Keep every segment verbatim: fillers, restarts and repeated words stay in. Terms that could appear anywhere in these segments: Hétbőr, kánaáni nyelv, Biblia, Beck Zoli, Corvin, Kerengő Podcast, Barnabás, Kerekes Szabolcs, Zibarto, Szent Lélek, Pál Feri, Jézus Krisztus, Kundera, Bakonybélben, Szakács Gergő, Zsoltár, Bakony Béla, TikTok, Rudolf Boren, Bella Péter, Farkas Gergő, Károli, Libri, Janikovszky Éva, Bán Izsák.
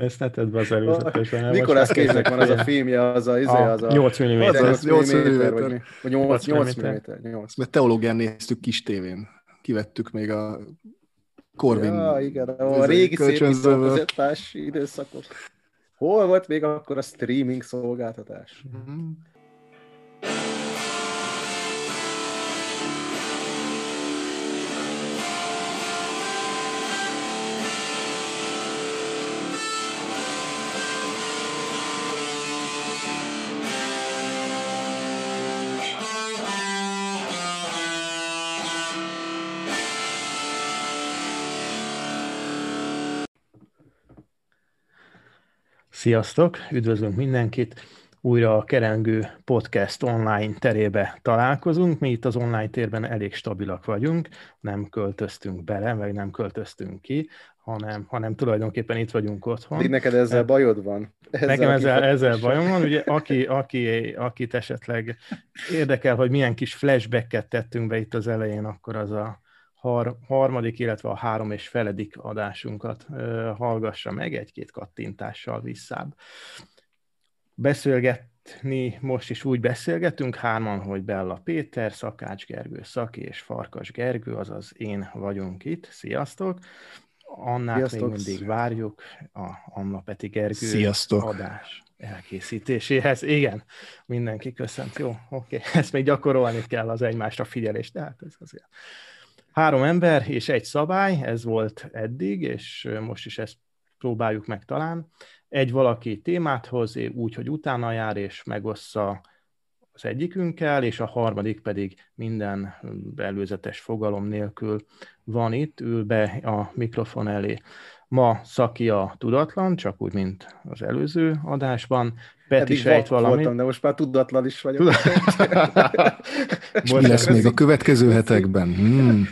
Ezt ne tedd be az előzetesen. Nicolas Cage-nek van az a filmje, az a... Az a nyolc milliméter. nyolc milliméter. Mert teológián néztük kis tévén. Kivettük még a Corvin. Ja, igen, a régi szépítővezetés időszakos. Hol volt még akkor a streaming szolgáltatás? Mm-hmm. Sziasztok! Üdvözlünk mindenkit! Újra a Kerengő Podcast online terébe találkozunk. Mi itt az online térben elég stabilak vagyunk, nem költöztünk bele, meg nem költöztünk ki, hanem, hanem tulajdonképpen itt vagyunk otthon. Így neked ezzel bajod van? Ezzel Nekem ezzel, ezzel bajom van. Ugye, aki, aki, akit esetleg érdekel, hogy milyen kis flashbacket tettünk be itt az elején, akkor az a harmadik, illetve a három és feledik adásunkat ö, hallgassa meg egy-két kattintással visszább. Beszélgetni most is úgy beszélgetünk hárman, hogy Bella Péter, Szakács Gergő Szaki és Farkas Gergő, azaz én vagyunk itt. Sziasztok! Annát Sziasztok. Még mindig várjuk a Anna Peti Gergő Sziasztok. Adás elkészítéséhez. Igen, mindenki köszönt. Jó, oké. Ezt még gyakorolni kell az egymásra figyelést, de hát ez azért... Három ember és egy szabály, ez volt eddig, és most is ezt próbáljuk meg talán. Egy valaki témát hoz, úgy, hogy utána jár, és megossza az egyikünkkel, és a harmadik pedig minden előzetes fogalom nélkül van itt, ül be a mikrofon elé. Ma Szaki a tudatlan, csak úgy, mint az előző adásban. Peti sejt valamit. Voltam, de most már tudatlan is vagyok. És mi lesz még a következő hetekben? Hmm.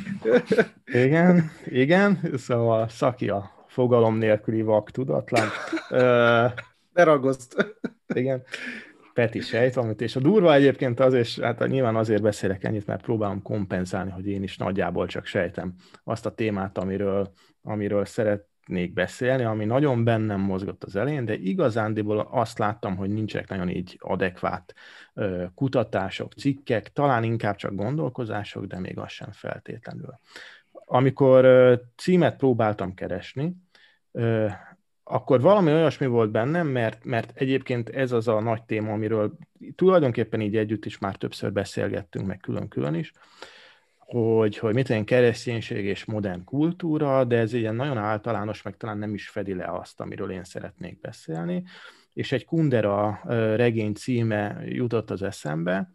Igen, igen. Szóval Szaki a fogalom nélküli vak tudatlan. Ne ragozd. Igen. Peti sejt valamit. És a durva egyébként az, és hát nyilván azért beszélek ennyit, mert próbálom kompenzálni, hogy én is nagyjából csak sejtem azt a témát, amiről, amiről szeret beszélni, ami nagyon bennem mozgott az elején, de igazándiból azt láttam, hogy nincsenek nagyon így adekvát kutatások, cikkek, talán inkább csak gondolkozások, de még az sem feltétlenül. Amikor címet próbáltam keresni, akkor valami olyasmi volt bennem, mert, mert egyébként ez az a nagy téma, amiről tulajdonképpen így együtt is már többször beszélgettünk, meg külön-külön is, hogy, hogy mit olyan kereszténység és modern kultúra, de ez ilyen nagyon általános, meg talán nem is fedi le azt, amiről én szeretnék beszélni. És egy Kundera regény címe jutott az eszembe,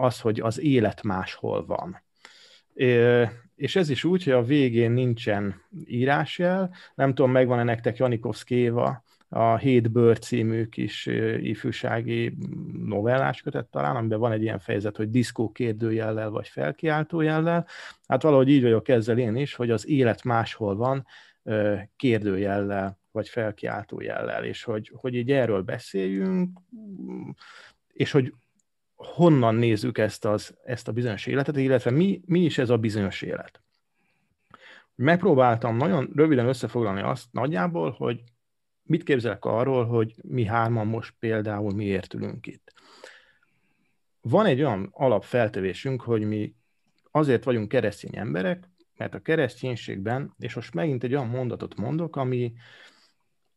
az, hogy az élet máshol van. És ez is úgy, hogy a végén nincsen írásjel, nem tudom, megvan-e nektek Janikovszky Éva, a Hétbőr című kis ifjúsági novellás kötet talán, amiben van egy ilyen fejezet, hogy diszkó kérdőjellel vagy felkiáltójellel. Hát valahogy így vagyok ezzel én is, hogy az élet máshol van kérdőjellel vagy felkiáltójellel, és hogy, hogy így erről beszéljünk, és hogy honnan nézzük ezt, az, ezt a bizonyos életet, illetve mi, mi is ez a bizonyos élet. Megpróbáltam nagyon röviden összefoglalni azt nagyjából, hogy mit képzelek arról, hogy mi hárman most például miért ülünk itt? Van egy olyan alapfeltevésünk, hogy mi azért vagyunk keresztény emberek, mert a kereszténységben, és most megint egy olyan mondatot mondok, ami,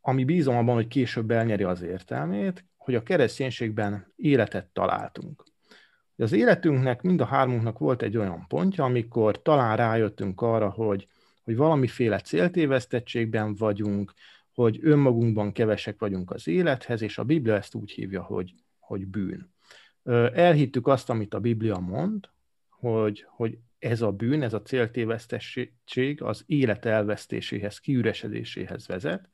ami bízom abban, hogy később elnyeri az értelmét, hogy a kereszténységben életet találtunk. Az életünknek, mind a hármunknak volt egy olyan pontja, amikor talán rájöttünk arra, hogy, hogy valamiféle céltévesztettségben vagyunk, hogy önmagunkban kevesek vagyunk az élethez, és a Biblia ezt úgy hívja, hogy, hogy bűn. Elhittük azt, amit a Biblia mond, hogy, hogy ez a bűn, ez a céltévesztettség az élet elvesztéséhez, kiüresedéséhez vezet.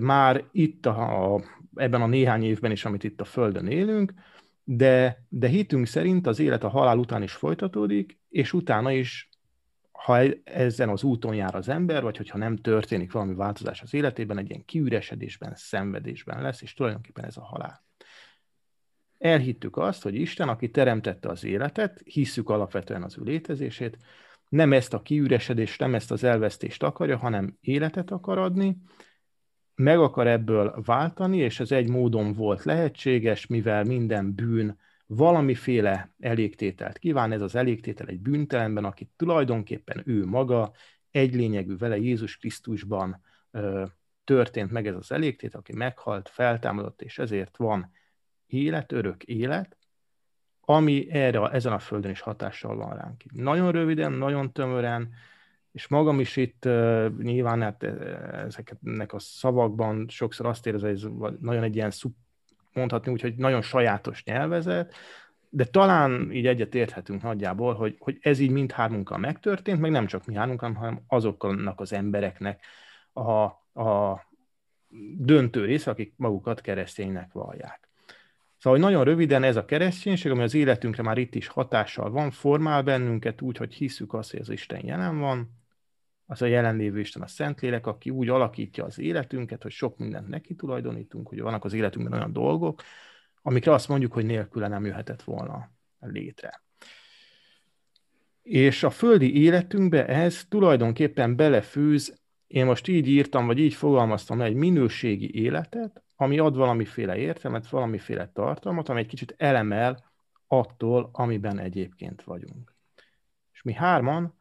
Már itt, a, a, ebben a néhány évben is, amit itt a Földön élünk, de, de hitünk szerint az élet a halál után is folytatódik, és utána is, ha ezen az úton jár az ember, vagy hogyha nem történik valami változás az életében, egy ilyen kiüresedésben, szenvedésben lesz, és tulajdonképpen ez a halál. Elhittük azt, hogy Isten, aki teremtette az életet, hisszük alapvetően az ő létezését, nem ezt a kiüresedést, nem ezt az elvesztést akarja, hanem életet akar adni, meg akar ebből váltani, és ez egy módon volt lehetséges, mivel minden bűn valamiféle elégtételt kíván, ez az elégtétel egy bűntelenben, akit tulajdonképpen ő maga, egy lényegű vele Jézus Krisztusban ö, történt meg ez az elégtétel, aki meghalt, feltámadott, és ezért van élet, örök élet, ami erre, ezen a földön is hatással van ránk. Nagyon röviden, nagyon tömören, és magam is itt uh, nyilván hát ezeknek a szavakban sokszor azt érzem, hogy ez nagyon egy ilyen szup, mondhatni úgy, hogy nagyon sajátos nyelvezet, de talán így egyet érthetünk nagyjából, hogy, hogy ez így mindhármunkkal megtörtént, meg nem csak mi hármunkkal, hanem azoknak az embereknek a, a döntő része, akik magukat kereszténynek vallják. Szóval nagyon röviden ez a kereszténység, ami az életünkre már itt is hatással van, formál bennünket úgy, hogy hiszük azt, hogy az Isten jelen van, az a jelenlévő Isten a Szent Lélek, aki úgy alakítja az életünket, hogy sok mindent neki tulajdonítunk, hogy vannak az életünkben olyan dolgok, amikre azt mondjuk, hogy nélküle nem jöhetett volna létre. És a földi életünkbe ez tulajdonképpen belefűz, én most így írtam, vagy így fogalmaztam, egy minőségi életet, ami ad valamiféle értelmet, valamiféle tartalmat, ami egy kicsit elemel attól, amiben egyébként vagyunk. És mi hárman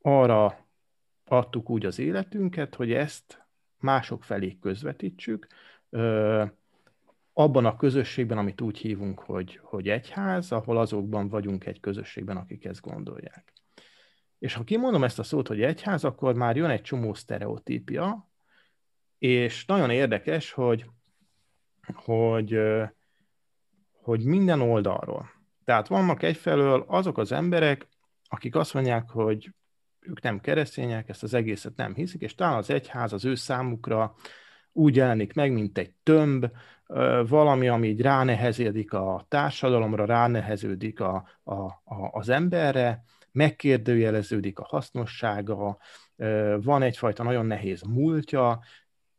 arra adtuk úgy az életünket, hogy ezt mások felé közvetítsük, abban a közösségben, amit úgy hívunk, hogy, hogy egyház, ahol azokban vagyunk egy közösségben, akik ezt gondolják. És ha kimondom ezt a szót, hogy egyház, akkor már jön egy csomó sztereotípia, és nagyon érdekes, hogy, hogy, hogy minden oldalról. Tehát vannak egyfelől azok az emberek, akik azt mondják, hogy ők nem keresztények, ezt az egészet nem hiszik, és talán az egyház az ő számukra úgy jelenik meg, mint egy tömb, valami, ami így ránehezedik a társadalomra, ránehezedik a, a, a, az emberre, megkérdőjeleződik a hasznossága, van egyfajta nagyon nehéz múltja,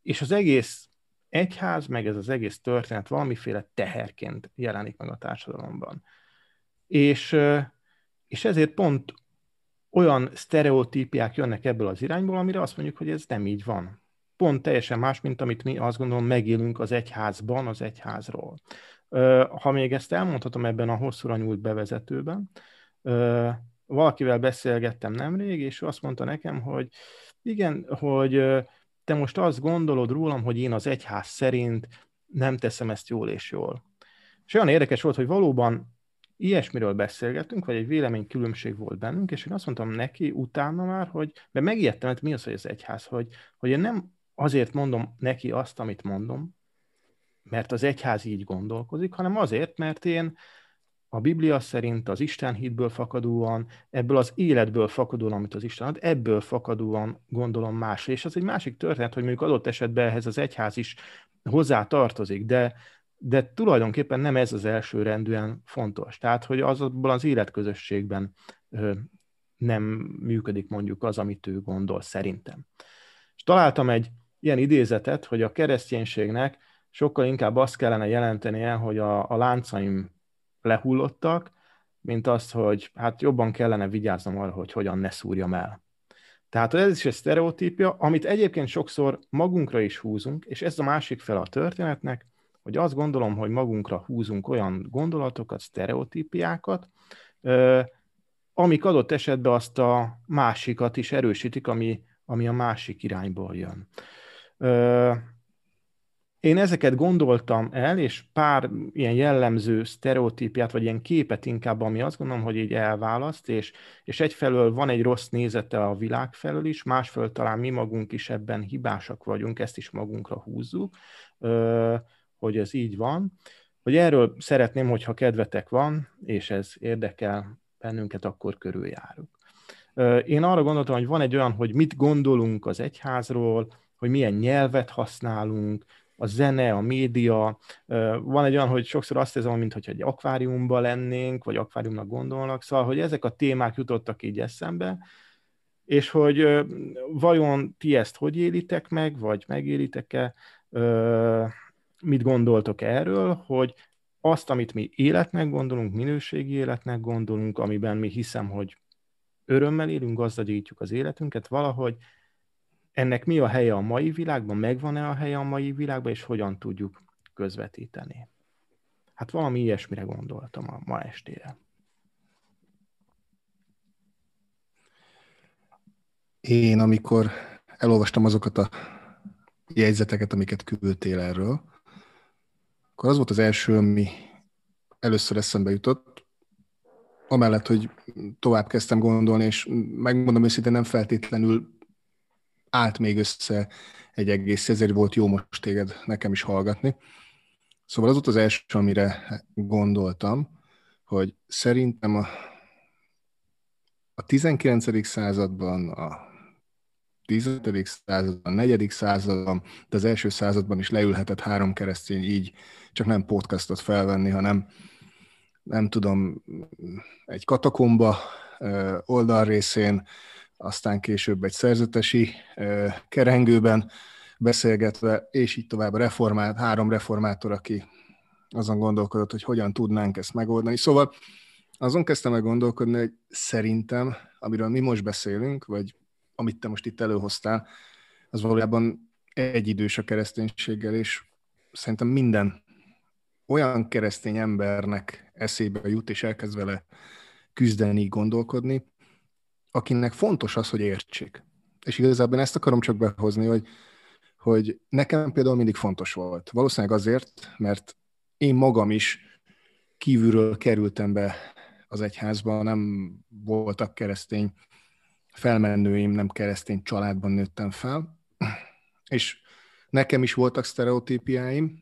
és az egész egyház, meg ez az egész történet valamiféle teherként jelenik meg a társadalomban. És, és ezért pont olyan sztereotípiák jönnek ebből az irányból, amire azt mondjuk, hogy ez nem így van. Pont teljesen más, mint amit mi azt gondolom megélünk az egyházban, az egyházról. Ha még ezt elmondhatom ebben a hosszúra nyúlt bevezetőben, valakivel beszélgettem nemrég, és azt mondta nekem, hogy igen, hogy te most azt gondolod rólam, hogy én az egyház szerint nem teszem ezt jól és jól. És olyan érdekes volt, hogy valóban ilyesmiről beszélgettünk, vagy egy véleménykülönbség volt bennünk, és én azt mondtam neki utána már, hogy, mert megijedtem, hogy mi az, hogy az egyház, hogy, hogy én nem azért mondom neki azt, amit mondom, mert az egyház így gondolkozik, hanem azért, mert én a Biblia szerint az Isten hitből fakadóan, ebből az életből fakadóan, amit az Isten ad, ebből fakadóan gondolom más. És az egy másik történet, hogy mondjuk adott esetben ehhez az egyház is hozzá tartozik, de, de tulajdonképpen nem ez az elsőrendűen fontos. Tehát, hogy az, abban az életközösségben ö, nem működik mondjuk az, amit ő gondol szerintem. És találtam egy ilyen idézetet, hogy a kereszténységnek sokkal inkább azt kellene jelentenie, hogy a, a láncaim lehullottak, mint az, hogy hát jobban kellene vigyáznom arra, hogy hogyan ne szúrjam el. Tehát ez is egy sztereotípia, amit egyébként sokszor magunkra is húzunk, és ez a másik fele a történetnek, hogy azt gondolom, hogy magunkra húzunk olyan gondolatokat, sztereotípiákat, amik adott esetben azt a másikat is erősítik, ami, ami a másik irányból jön. Én ezeket gondoltam el, és pár ilyen jellemző sztereotípiát, vagy ilyen képet inkább, ami azt gondolom, hogy így elválaszt, és, és egyfelől van egy rossz nézete a világ felől is, másfelől talán mi magunk is ebben hibásak vagyunk, ezt is magunkra húzzuk, hogy ez így van. Hogy erről szeretném, hogyha kedvetek van, és ez érdekel bennünket, akkor körüljárunk. Én arra gondoltam, hogy van egy olyan, hogy mit gondolunk az egyházról, hogy milyen nyelvet használunk, a zene, a média. Van egy olyan, hogy sokszor azt érzem, mintha egy akváriumban lennénk, vagy akváriumnak gondolnak, szóval, hogy ezek a témák jutottak így eszembe, és hogy vajon ti ezt hogy élitek meg, vagy megélitek-e, mit gondoltok erről, hogy azt, amit mi életnek gondolunk, minőségi életnek gondolunk, amiben mi hiszem, hogy örömmel élünk, gazdagítjuk az életünket, valahogy ennek mi a helye a mai világban, megvan-e a helye a mai világban, és hogyan tudjuk közvetíteni. Hát valami ilyesmire gondoltam a ma estére. Én, amikor elolvastam azokat a jegyzeteket, amiket küldtél erről, akkor az volt az első, ami először eszembe jutott, amellett, hogy tovább kezdtem gondolni, és megmondom őszintén, nem feltétlenül állt még össze egy egész, ezért volt jó most téged nekem is hallgatni. Szóval az volt az első, amire gondoltam, hogy szerintem a, a tizenkilencedik században, a tizenötödik században, a negyedik században, de az első században is leülhetett három keresztény így, csak nem podcastot felvenni, hanem nem tudom, egy katakomba oldalrészén, aztán később egy szerzetesi kerengőben beszélgetve, és így tovább reformált, három reformátor, aki azon gondolkodott, hogy hogyan tudnánk ezt megoldani. Szóval azon kezdtem el gondolkodni, hogy szerintem, amiről mi most beszélünk, vagy amit te most itt előhoztál, az valójában egyidős a kereszténységgel, és szerintem minden olyan keresztény embernek eszébe jut, és elkezd vele küzdeni, gondolkodni, akinek fontos az, hogy értsék. És igazából ezt akarom csak behozni, hogy, hogy nekem például mindig fontos volt. Valószínűleg azért, mert én magam is kívülről kerültem be az egyházba, nem voltak keresztény felmenőim, nem keresztény családban nőttem fel, és nekem is voltak sztereotípiáim,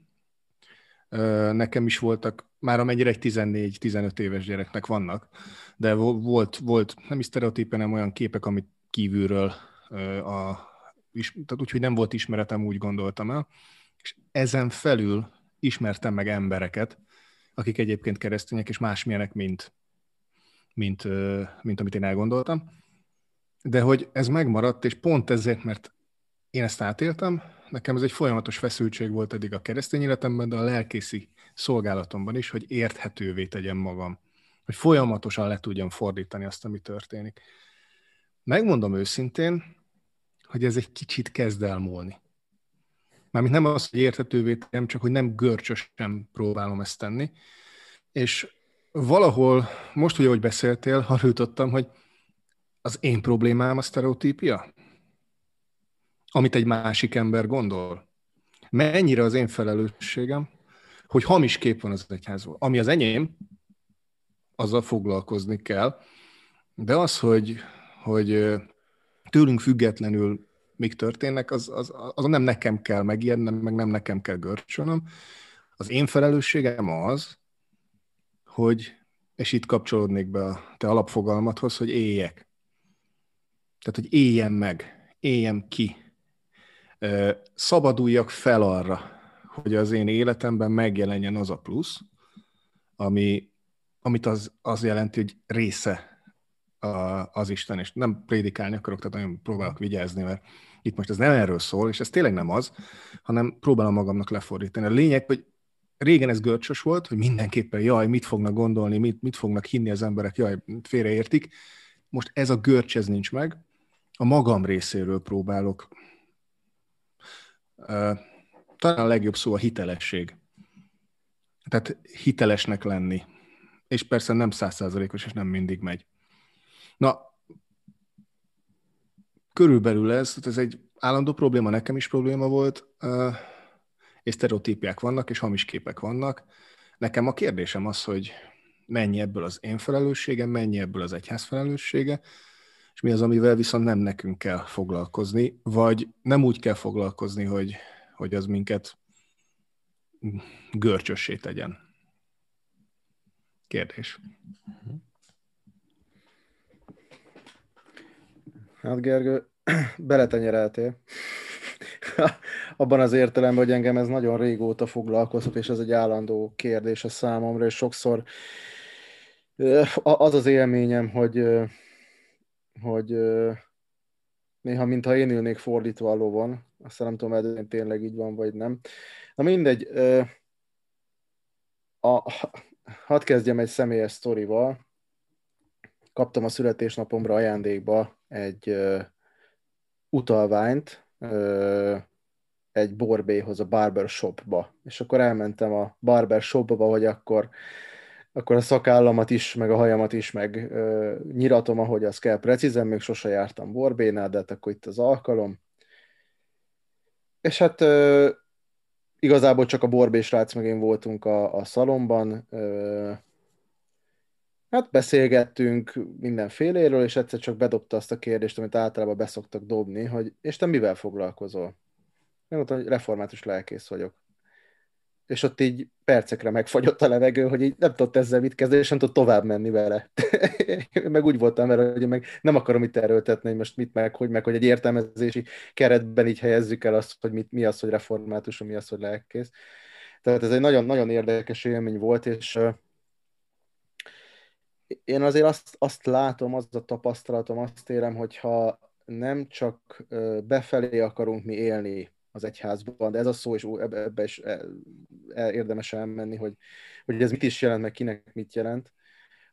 nekem is voltak, már amennyire egy tizennégy-tizenöt éves gyereknek vannak, de volt, volt nem is sztereotípia, nem olyan képek, amit kívülről, a, tehát úgyhogy nem volt ismeretem, úgy gondoltam el, és ezen felül ismertem meg embereket, akik egyébként keresztények, és másmilyenek, mint, mint, mint amit én elgondoltam. De hogy ez megmaradt, és pont ezért, mert én ezt átéltem, nekem ez egy folyamatos feszültség volt eddig a keresztény életemben, de a lelkészi szolgálatomban is, hogy érthetővé tegyem magam, hogy folyamatosan le tudjam fordítani azt, ami történik. Megmondom őszintén, hogy ez egy kicsit kezd elmúlni. Mármint nem az, hogy érthetővé tegyem, csak hogy nem görcsösen próbálom ezt tenni. És valahol, most, hogy ahogy beszéltél, arra jutottam, hogy az én problémám a sztereotípia, amit egy másik ember gondol. Mennyire az én felelősségem, hogy hamis kép van az egyházból. Ami az enyém, azzal foglalkozni kell, de az, hogy, hogy tőlünk függetlenül mik történnek, az, az, az nem nekem kell megijednem, meg nem nekem kell görcsölnöm. Az én felelősségem az, hogy, és itt kapcsolódnék be a te alapfogalmadhoz, hogy éljek. Tehát, hogy éljem meg, éljem ki. Szabaduljak fel arra, hogy az én életemben megjelenjen az a plusz, ami, amit az, az jelenti, hogy része az Isten. És nem prédikálni akarok, tehát nagyon próbálok vigyázni, mert itt most ez nem erről szól, és ez tényleg nem az, hanem próbálom magamnak lefordítani. A lényeg, hogy régen ez görcsös volt, hogy mindenképpen jaj, mit fognak gondolni, mit, mit fognak hinni az emberek, jaj, félreértik. Most ez a görcs, ez nincs meg. A magam részéről próbálok. Talán a legjobb szó a hitelesség. Tehát hitelesnek lenni. És persze nem száz százalékos, és nem mindig megy. Na, körülbelül ez, ez egy állandó probléma, nekem is probléma volt, és sztereotípiák vannak, és hamis képek vannak. Nekem a kérdésem az, hogy mennyi ebből az én felelősségem, mennyi ebből az egyház felelőssége, és mi az, amivel viszont nem nekünk kell foglalkozni, vagy nem úgy kell foglalkozni, hogy, hogy az minket görcsössé tegyen. Kérdés. Hát Gergő, beletenyereltél. Abban az értelemben, hogy engem ez nagyon régóta foglalkoztat, és ez egy állandó kérdés a számomra, és sokszor az az élményem, hogy hogy néha, mintha én ülnék fordítva a lovon, aztán nem tudom eldönteni, tényleg így van, vagy nem. Na mindegy, a, hadd kezdjem egy személyes sztorival. Kaptam a születésnapomra ajándékba egy utalványt ö, egy borbéhoz, a barbershopba. És akkor elmentem a barbershopba, hogy akkor, akkor a szakállamat is, meg a hajamat is, meg ö, nyiratom, ahogy az kell precízen, még sose jártam borbénál, de hát akkor itt az alkalom. És hát ö, igazából csak a borbésrác meg én voltunk a, a szalomban, ö, hát beszélgettünk mindenféléről, és egyszer csak bedobta azt a kérdést, amit általában beszoktak dobni, hogy és te mivel foglalkozol? Én mondtam, hogy református lelkész vagyok. És ott így percekre megfagyott a levegő, hogy így nem tudott ezzel mit kezdeni, és nem tudott tovább menni vele. Meg úgy voltam vele, hogy meg nem akarom itt erőltetni, hogy most mit meg, hogy meg, hogy egy értelmezési keretben így helyezzük el azt, hogy mit, mi az, hogy református, mi az, hogy lelkész. Tehát ez egy nagyon-nagyon érdekes élmény volt, és én azért azt, azt látom, az a tapasztalatom, azt érem, hogyha nem csak befelé akarunk mi élni az egyházban, de ez a szó is, ebbe is érdemes elmenni, hogy, hogy ez mit is jelent, meg kinek mit jelent,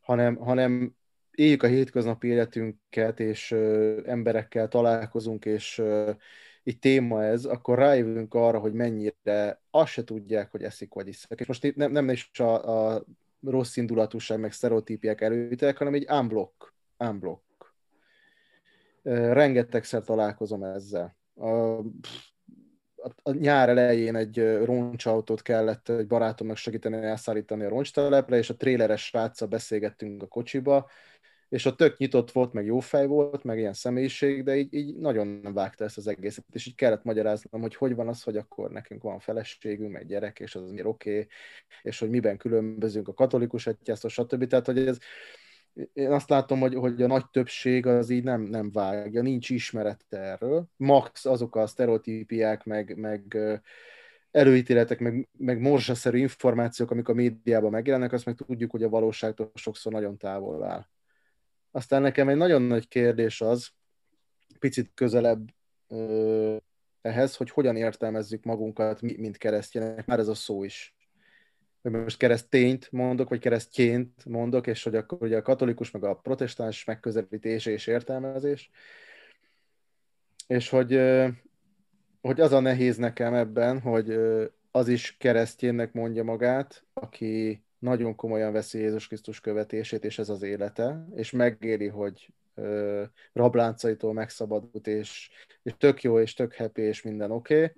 hanem, hanem éljük a hétköznapi életünket, és emberekkel találkozunk, és így téma ez, akkor rájövünk arra, hogy mennyire azt se tudják, hogy eszik vagy iszek. És most itt nem, nem is a, a rossz indulatúság, meg sztereotípiák előítek, hanem így unblock, unblock. Rengetegszer találkozom ezzel. A, a nyár elején egy roncsautót kellett egy barátomnak segíteni elszállítani a roncstelepre, és a tréleres sráccal beszélgettünk a kocsiba, és ott tök nyitott volt, meg jó fej volt, meg ilyen személyiség, de így, így nagyon nem vágta ezt az egészet, és így kellett magyaráznom, hogy hogy van az, hogy akkor nekünk van feleségünk, meg gyerek, és az azért oké, okay, és hogy miben különbözünk a katolikus egyháztól, stb. Tehát, hogy ez, én azt látom, hogy, hogy a nagy többség az így nem, nem vágja, nincs ismeret erről. Max azok a sztereotípiák, meg, meg előítéletek, meg, meg morzsaszerű információk, amik a médiában megjelennek, azt meg tudjuk, hogy a valóságtól sokszor nagyon távol áll. Aztán nekem egy nagyon nagy kérdés az, picit közelebb ö, ehhez, hogy hogyan értelmezzük magunkat, mi, mint keresztjének, már ez a szó is. Hogy most keresztényt mondok, vagy keresztjént mondok, és hogy akkor ugye a katolikus, meg a protestáns megközelítés és értelmezés. És hogy, ö, hogy az a nehéz nekem ebben, hogy ö, az is keresztjénnek mondja magát, aki nagyon komolyan veszi Jézus Krisztus követését, és ez az élete, és megéri, hogy ö, rabláncaitól megszabadult, és, és tök jó, és tök happy, és minden oké, okay.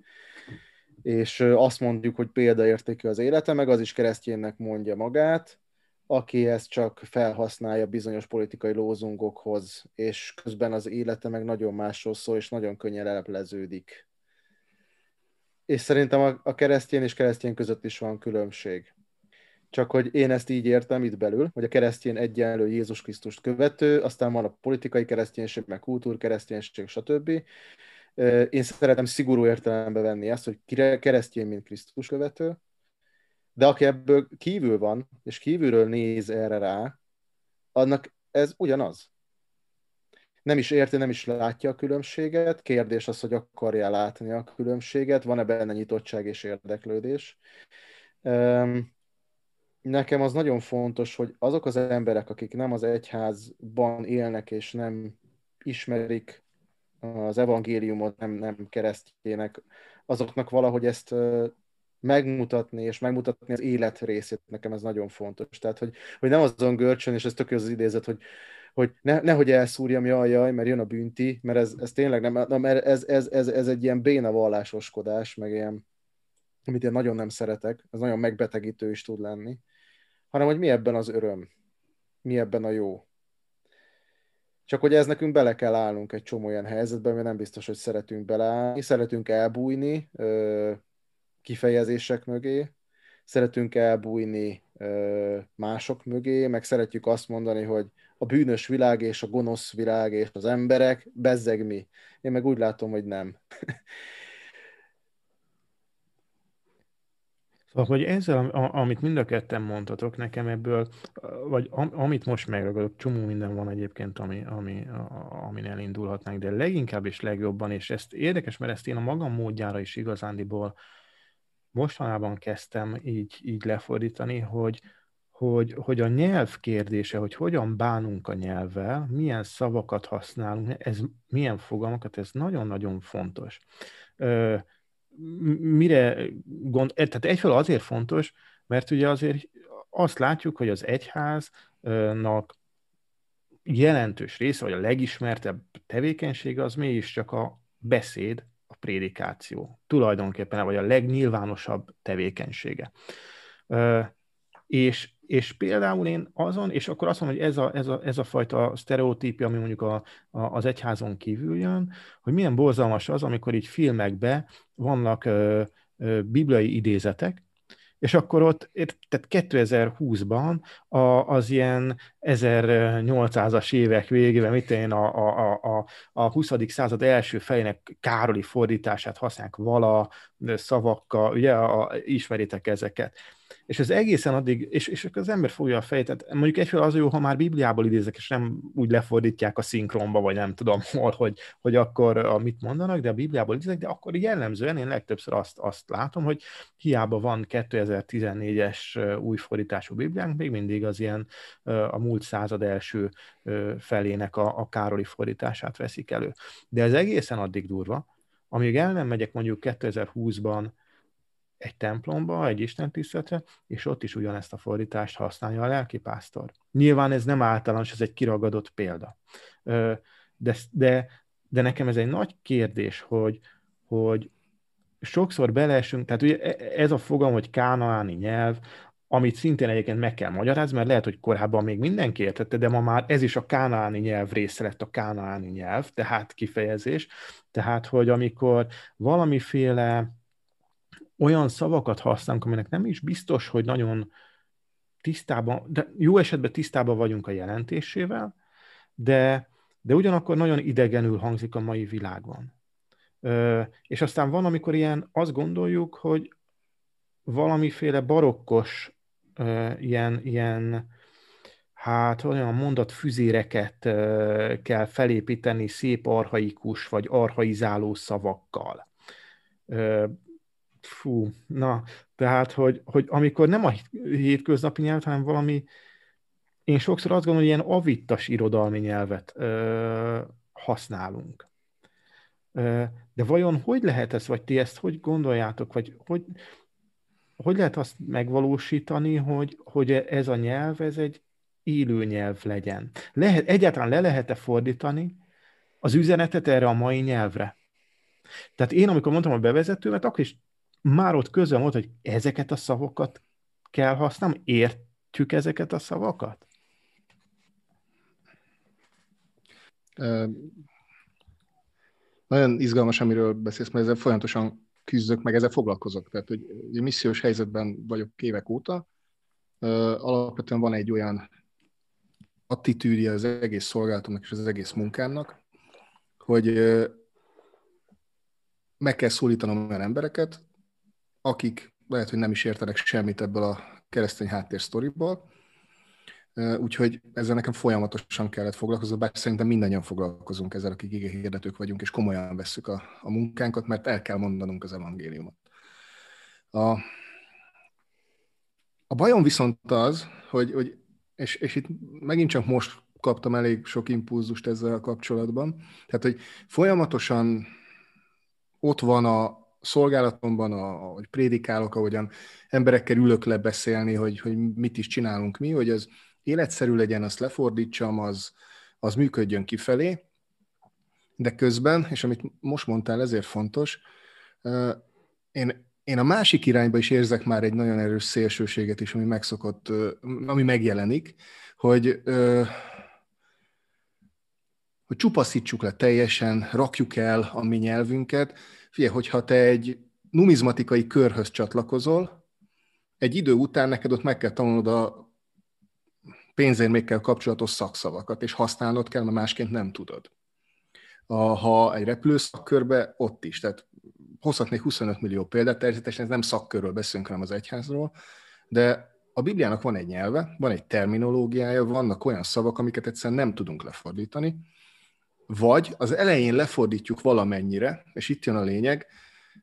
És ö, azt mondjuk, hogy példaértékű az élete, meg az is keresztjénnek mondja magát, aki ezt csak felhasználja bizonyos politikai lózungokhoz, és közben az élete meg nagyon másról szól, és nagyon könnyen lelepleződik. És szerintem a, a keresztjén és keresztjén között is van különbség. Csak hogy én ezt így értem itt belül, hogy a keresztjén egyenlő Jézus Krisztust követő, aztán van a politikai kereszténység, meg kultúrkereszténység, stb. Én szeretem szigorú értelembe venni ezt, hogy keresztjén, mint Krisztus követő, de aki ebből kívül van, és kívülről néz erre rá, annak ez ugyanaz. Nem is érti, nem is látja a különbséget, kérdés az, hogy akarja látni a különbséget, van-e benne nyitottság és érdeklődés. Nekem az nagyon fontos, hogy azok az emberek, akik nem az egyházban élnek, és nem ismerik az evangéliumot, nem, nem keresztjének, azoknak valahogy ezt megmutatni, és megmutatni az élet részét, nekem ez nagyon fontos. Tehát, hogy, hogy nem azon görcsön, és ez tök jó az idézet, hogy, hogy ne, nehogy elszúrjam, jaj, jaj, mert jön a bűnti, mert ez, ez tényleg nem, mert ez, ez, ez, ez egy ilyen béna vallásoskodás, meg ilyen, amit én nagyon nem szeretek, ez nagyon megbetegítő is tud lenni, hanem hogy mi ebben az öröm, mi ebben a jó. Csak hogy ez nekünk bele kell állnunk egy csomó olyan helyzetben, mert nem biztos, hogy szeretünk beleállni, szeretünk elbújni ö, kifejezések mögé, szeretünk elbújni ö, mások mögé, meg szeretjük azt mondani, hogy a bűnös világ és a gonosz világ és az emberek, bezzeg mi. Én meg úgy látom, hogy nem. Szóval, hogy ezzel, amit mind a ketten mondtatok nekem ebből, vagy am, amit most megragadok, csomó minden van egyébként, ami, ami, amin elindulhatnánk, de leginkább és legjobban, és ezt érdekes, mert ezt én a magam módjára is igazándiból mostanában kezdtem így, így lefordítani, hogy, hogy, hogy a nyelv kérdése, hogy hogyan bánunk a nyelvvel, milyen szavakat használunk, ez, milyen fogalmakat, ez nagyon-nagyon fontos. Mire gond, tehát egyfelől azért fontos, mert ugye azért azt látjuk, hogy az egyháznak jelentős része, vagy a legismertebb tevékenysége az mégiscsak a beszéd, a prédikáció. Tulajdonképpen, vagy a legnyilvánosabb tevékenysége. És, és például én azon, és akkor azt mondom, hogy ez a, ez a, ez a fajta sztereotípia, ami mondjuk a, a, az egyházon kívül jön, hogy milyen borzalmas az, amikor így filmekben vannak ö, ö, bibliai idézetek, és akkor ott, tehát kétezer-húszban a, az ilyen ezernyolcszázas évek végében, mit én a, a, a, a huszadik század első felének Károli fordítását használják vala szavakkal, ugye, a, ismeritek ezeket. És ez egészen addig, és, és az ember fogja a fejét, tehát mondjuk egyféle az jó, ha már Bibliából idézek, és nem úgy lefordítják a szinkronba, vagy nem tudom hol, hogy, hogy akkor a, mit mondanak, de a Bibliából idézek, de akkor jellemzően én legtöbbször azt, azt látom, hogy hiába van kétezer-tizennégyes új fordítású Bibliánk, még mindig az ilyen a múlt század első felének a, a Károli fordítását veszik elő. De ez egészen addig durva, amíg el nem megyek mondjuk kétezer-húszban egy templomba, egy istentiszteletre, és ott is ugyanezt a fordítást használja a lelkipásztor. Nyilván ez nem általános, ez egy kiragadott példa. De, de, de nekem ez egy nagy kérdés, hogy, hogy sokszor beleesünk, tehát ugye ez a fogalom, hogy kánaáni nyelv, amit szintén egyébként meg kell magyarázni, mert lehet, hogy korábban még mindenki értette, de ma már ez is a kánaáni nyelv része lett, a kánaáni nyelv, tehát kifejezés. Tehát, hogy amikor valamiféle olyan szavakat használunk, aminek nem is biztos, hogy nagyon tisztában, de jó esetben tisztában vagyunk a jelentésével, de, de ugyanakkor nagyon idegenül hangzik a mai világban. Ö, és aztán van, amikor ilyen, azt gondoljuk, hogy valamiféle barokkos ö, ilyen, ilyen, hát olyan mondatfüzéreket ö, kell felépíteni szép archaikus vagy archaizáló szavakkal. Ö, Fú, na, tehát, hogy, hogy amikor nem a hétköznapi nyelvet, hanem valami, én sokszor azt gondolom, hogy ilyen avittas irodalmi nyelvet ö, használunk. Ö, de vajon hogy lehet ez, vagy ti ezt hogy gondoljátok, vagy hogy, hogy lehet azt megvalósítani, hogy, hogy ez a nyelv, ez egy élő nyelv legyen? Lehet, egyáltalán le lehet-e fordítani az üzenetet erre a mai nyelvre? Tehát én, amikor mondtam a bevezetőmet, akkor is már ott közben volt, hogy ezeket a szavakat kell használni, értjük ezeket a szavakat? Uh, nagyon izgalmas, amiről beszélsz, mert ezzel folyamatosan küzdök, meg ezzel foglalkozok. Tehát, hogy missziós helyzetben vagyok évek óta, uh, alapvetően van egy olyan attitűdje az egész szolgálatomnak és az egész munkámnak, hogy uh, meg kell szólítanom olyan embereket, akik lehet, hogy nem is értenek semmit ebből a keresztény háttérsztoriból, úgyhogy ezzel nekem folyamatosan kellett foglalkozni, bár szerintem mindannyian foglalkozunk ezzel, akik igehirdetők vagyunk, és komolyan vesszük a, a munkánkat, mert el kell mondanunk az evangéliumot. A, a bajom viszont az, hogy, hogy és, és itt megint csak most kaptam elég sok impulzust ezzel kapcsolatban, tehát, hogy folyamatosan ott van a szolgálatomban, ahogy prédikálok, ahogyan emberekkel ülök le beszélni, hogy, hogy mit is csinálunk mi, hogy az életszerű legyen, azt lefordítsam, az, az működjön kifelé, de közben, és amit most mondtál, ezért fontos, én, én a másik irányba is érzek már egy nagyon erős szélsőséget is, ami megszokott, ami megjelenik, hogy... hogy csupaszítsuk le teljesen, rakjuk el a mi nyelvünket. Figyelj, hogyha te egy numizmatikai körhöz csatlakozol, egy idő után neked ott meg kell tanulnod a pénzérmékkel kapcsolatos szakszavakat, és használnod kell, mert másként nem tudod. Ha egy repülőszakkörbe, ott is. Tehát hozhatnék huszonöt millió példát, természetesen ez nem szakkörről beszélünk, hanem az egyházról, de a Bibliának van egy nyelve, van egy terminológiája, vannak olyan szavak, amiket egyszerűen nem tudunk lefordítani, vagy az elején lefordítjuk valamennyire, és itt jön a lényeg,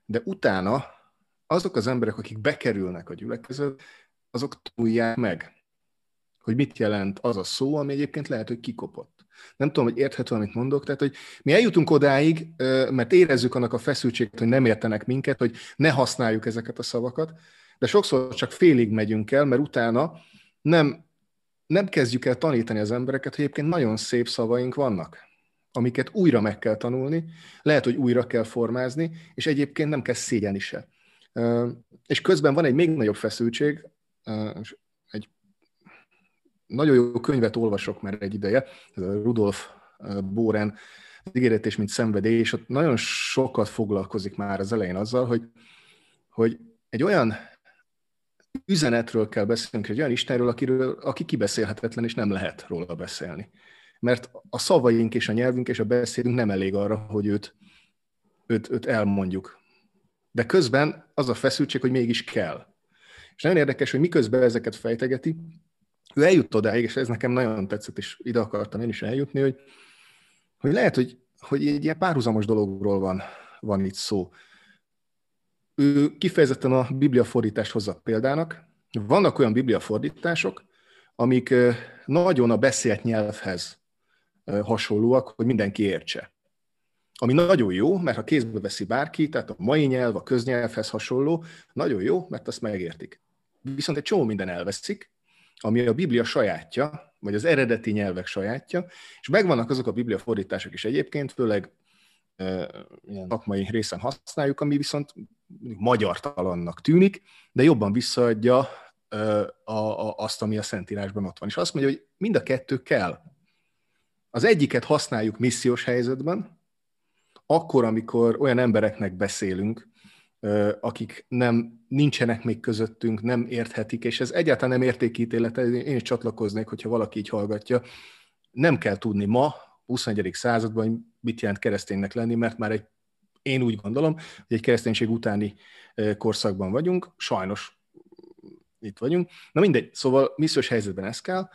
de utána azok az emberek, akik bekerülnek a gyülekezetbe, azok tanulják meg hogy mit jelent az a szó, ami egyébként lehet, hogy kikopott. Nem tudom, hogy érthető, amit mondok. Tehát, hogy mi eljutunk odáig, mert érezzük annak a feszültséget, hogy nem értenek minket, hogy ne használjuk ezeket a szavakat, de sokszor csak félig megyünk el, mert utána nem, nem kezdjük el tanítani az embereket, hogy egyébként nagyon szép szavaink vannak, amiket újra meg kell tanulni, lehet, hogy újra kell formázni, és egyébként nem kell szégyelni se. És közben van egy még nagyobb feszültség, egy nagyon jó könyvet olvasok már egy ideje, ez a Rudolf Boren, az Ígéret és mint szenvedély, és ott nagyon sokat foglalkozik már az elején azzal, hogy, hogy egy olyan üzenetről kell beszélnünk, egy olyan Istenről, akiről, aki kibeszélhetetlen, és nem lehet róla beszélni. Mert a szavaink és a nyelvünk és a beszédünk nem elég arra, hogy őt, őt, őt elmondjuk. De közben az a feszültség, hogy mégis kell. És nagyon érdekes, hogy miközben ezeket fejtegeti, ő eljut odáig, és ez nekem nagyon tetszett, és ide akartam én is eljutni, hogy, hogy lehet, hogy, hogy egy ilyen párhuzamos dologról van, van itt szó. Ő kifejezetten a bibliafordítást hozza példának. Vannak olyan bibliafordítások, amik nagyon a beszélt nyelvhez hasonlóak, hogy mindenki értse. Ami nagyon jó, mert ha kézbe veszi bárki, tehát a mai nyelv, a köznyelvhez hasonló, nagyon jó, mert azt megértik. Viszont egy csomó minden elveszik, ami a Biblia sajátja, vagy az eredeti nyelvek sajátja, és megvannak azok a Biblia fordítások is egyébként, főleg e, ilyen szakmai részen használjuk, ami viszont magyartalannak tűnik, de jobban visszaadja e, a, a, azt, ami a Szentírásban ott van. És azt mondja, hogy mind a kettő kell. Az egyiket használjuk missziós helyzetben, akkor, amikor olyan embereknek beszélünk, akik nem, nincsenek még közöttünk, nem érthetik, és ez egyáltalán nem értékítélet, én is csatlakoznék, hogyha valaki így hallgatja. Nem kell tudni ma, huszonegyedik században, mit jelent kereszténynek lenni, mert már egy, én úgy gondolom, hogy egy kereszténység utáni korszakban vagyunk, sajnos itt vagyunk. Na mindegy, szóval missziós helyzetben ez kell,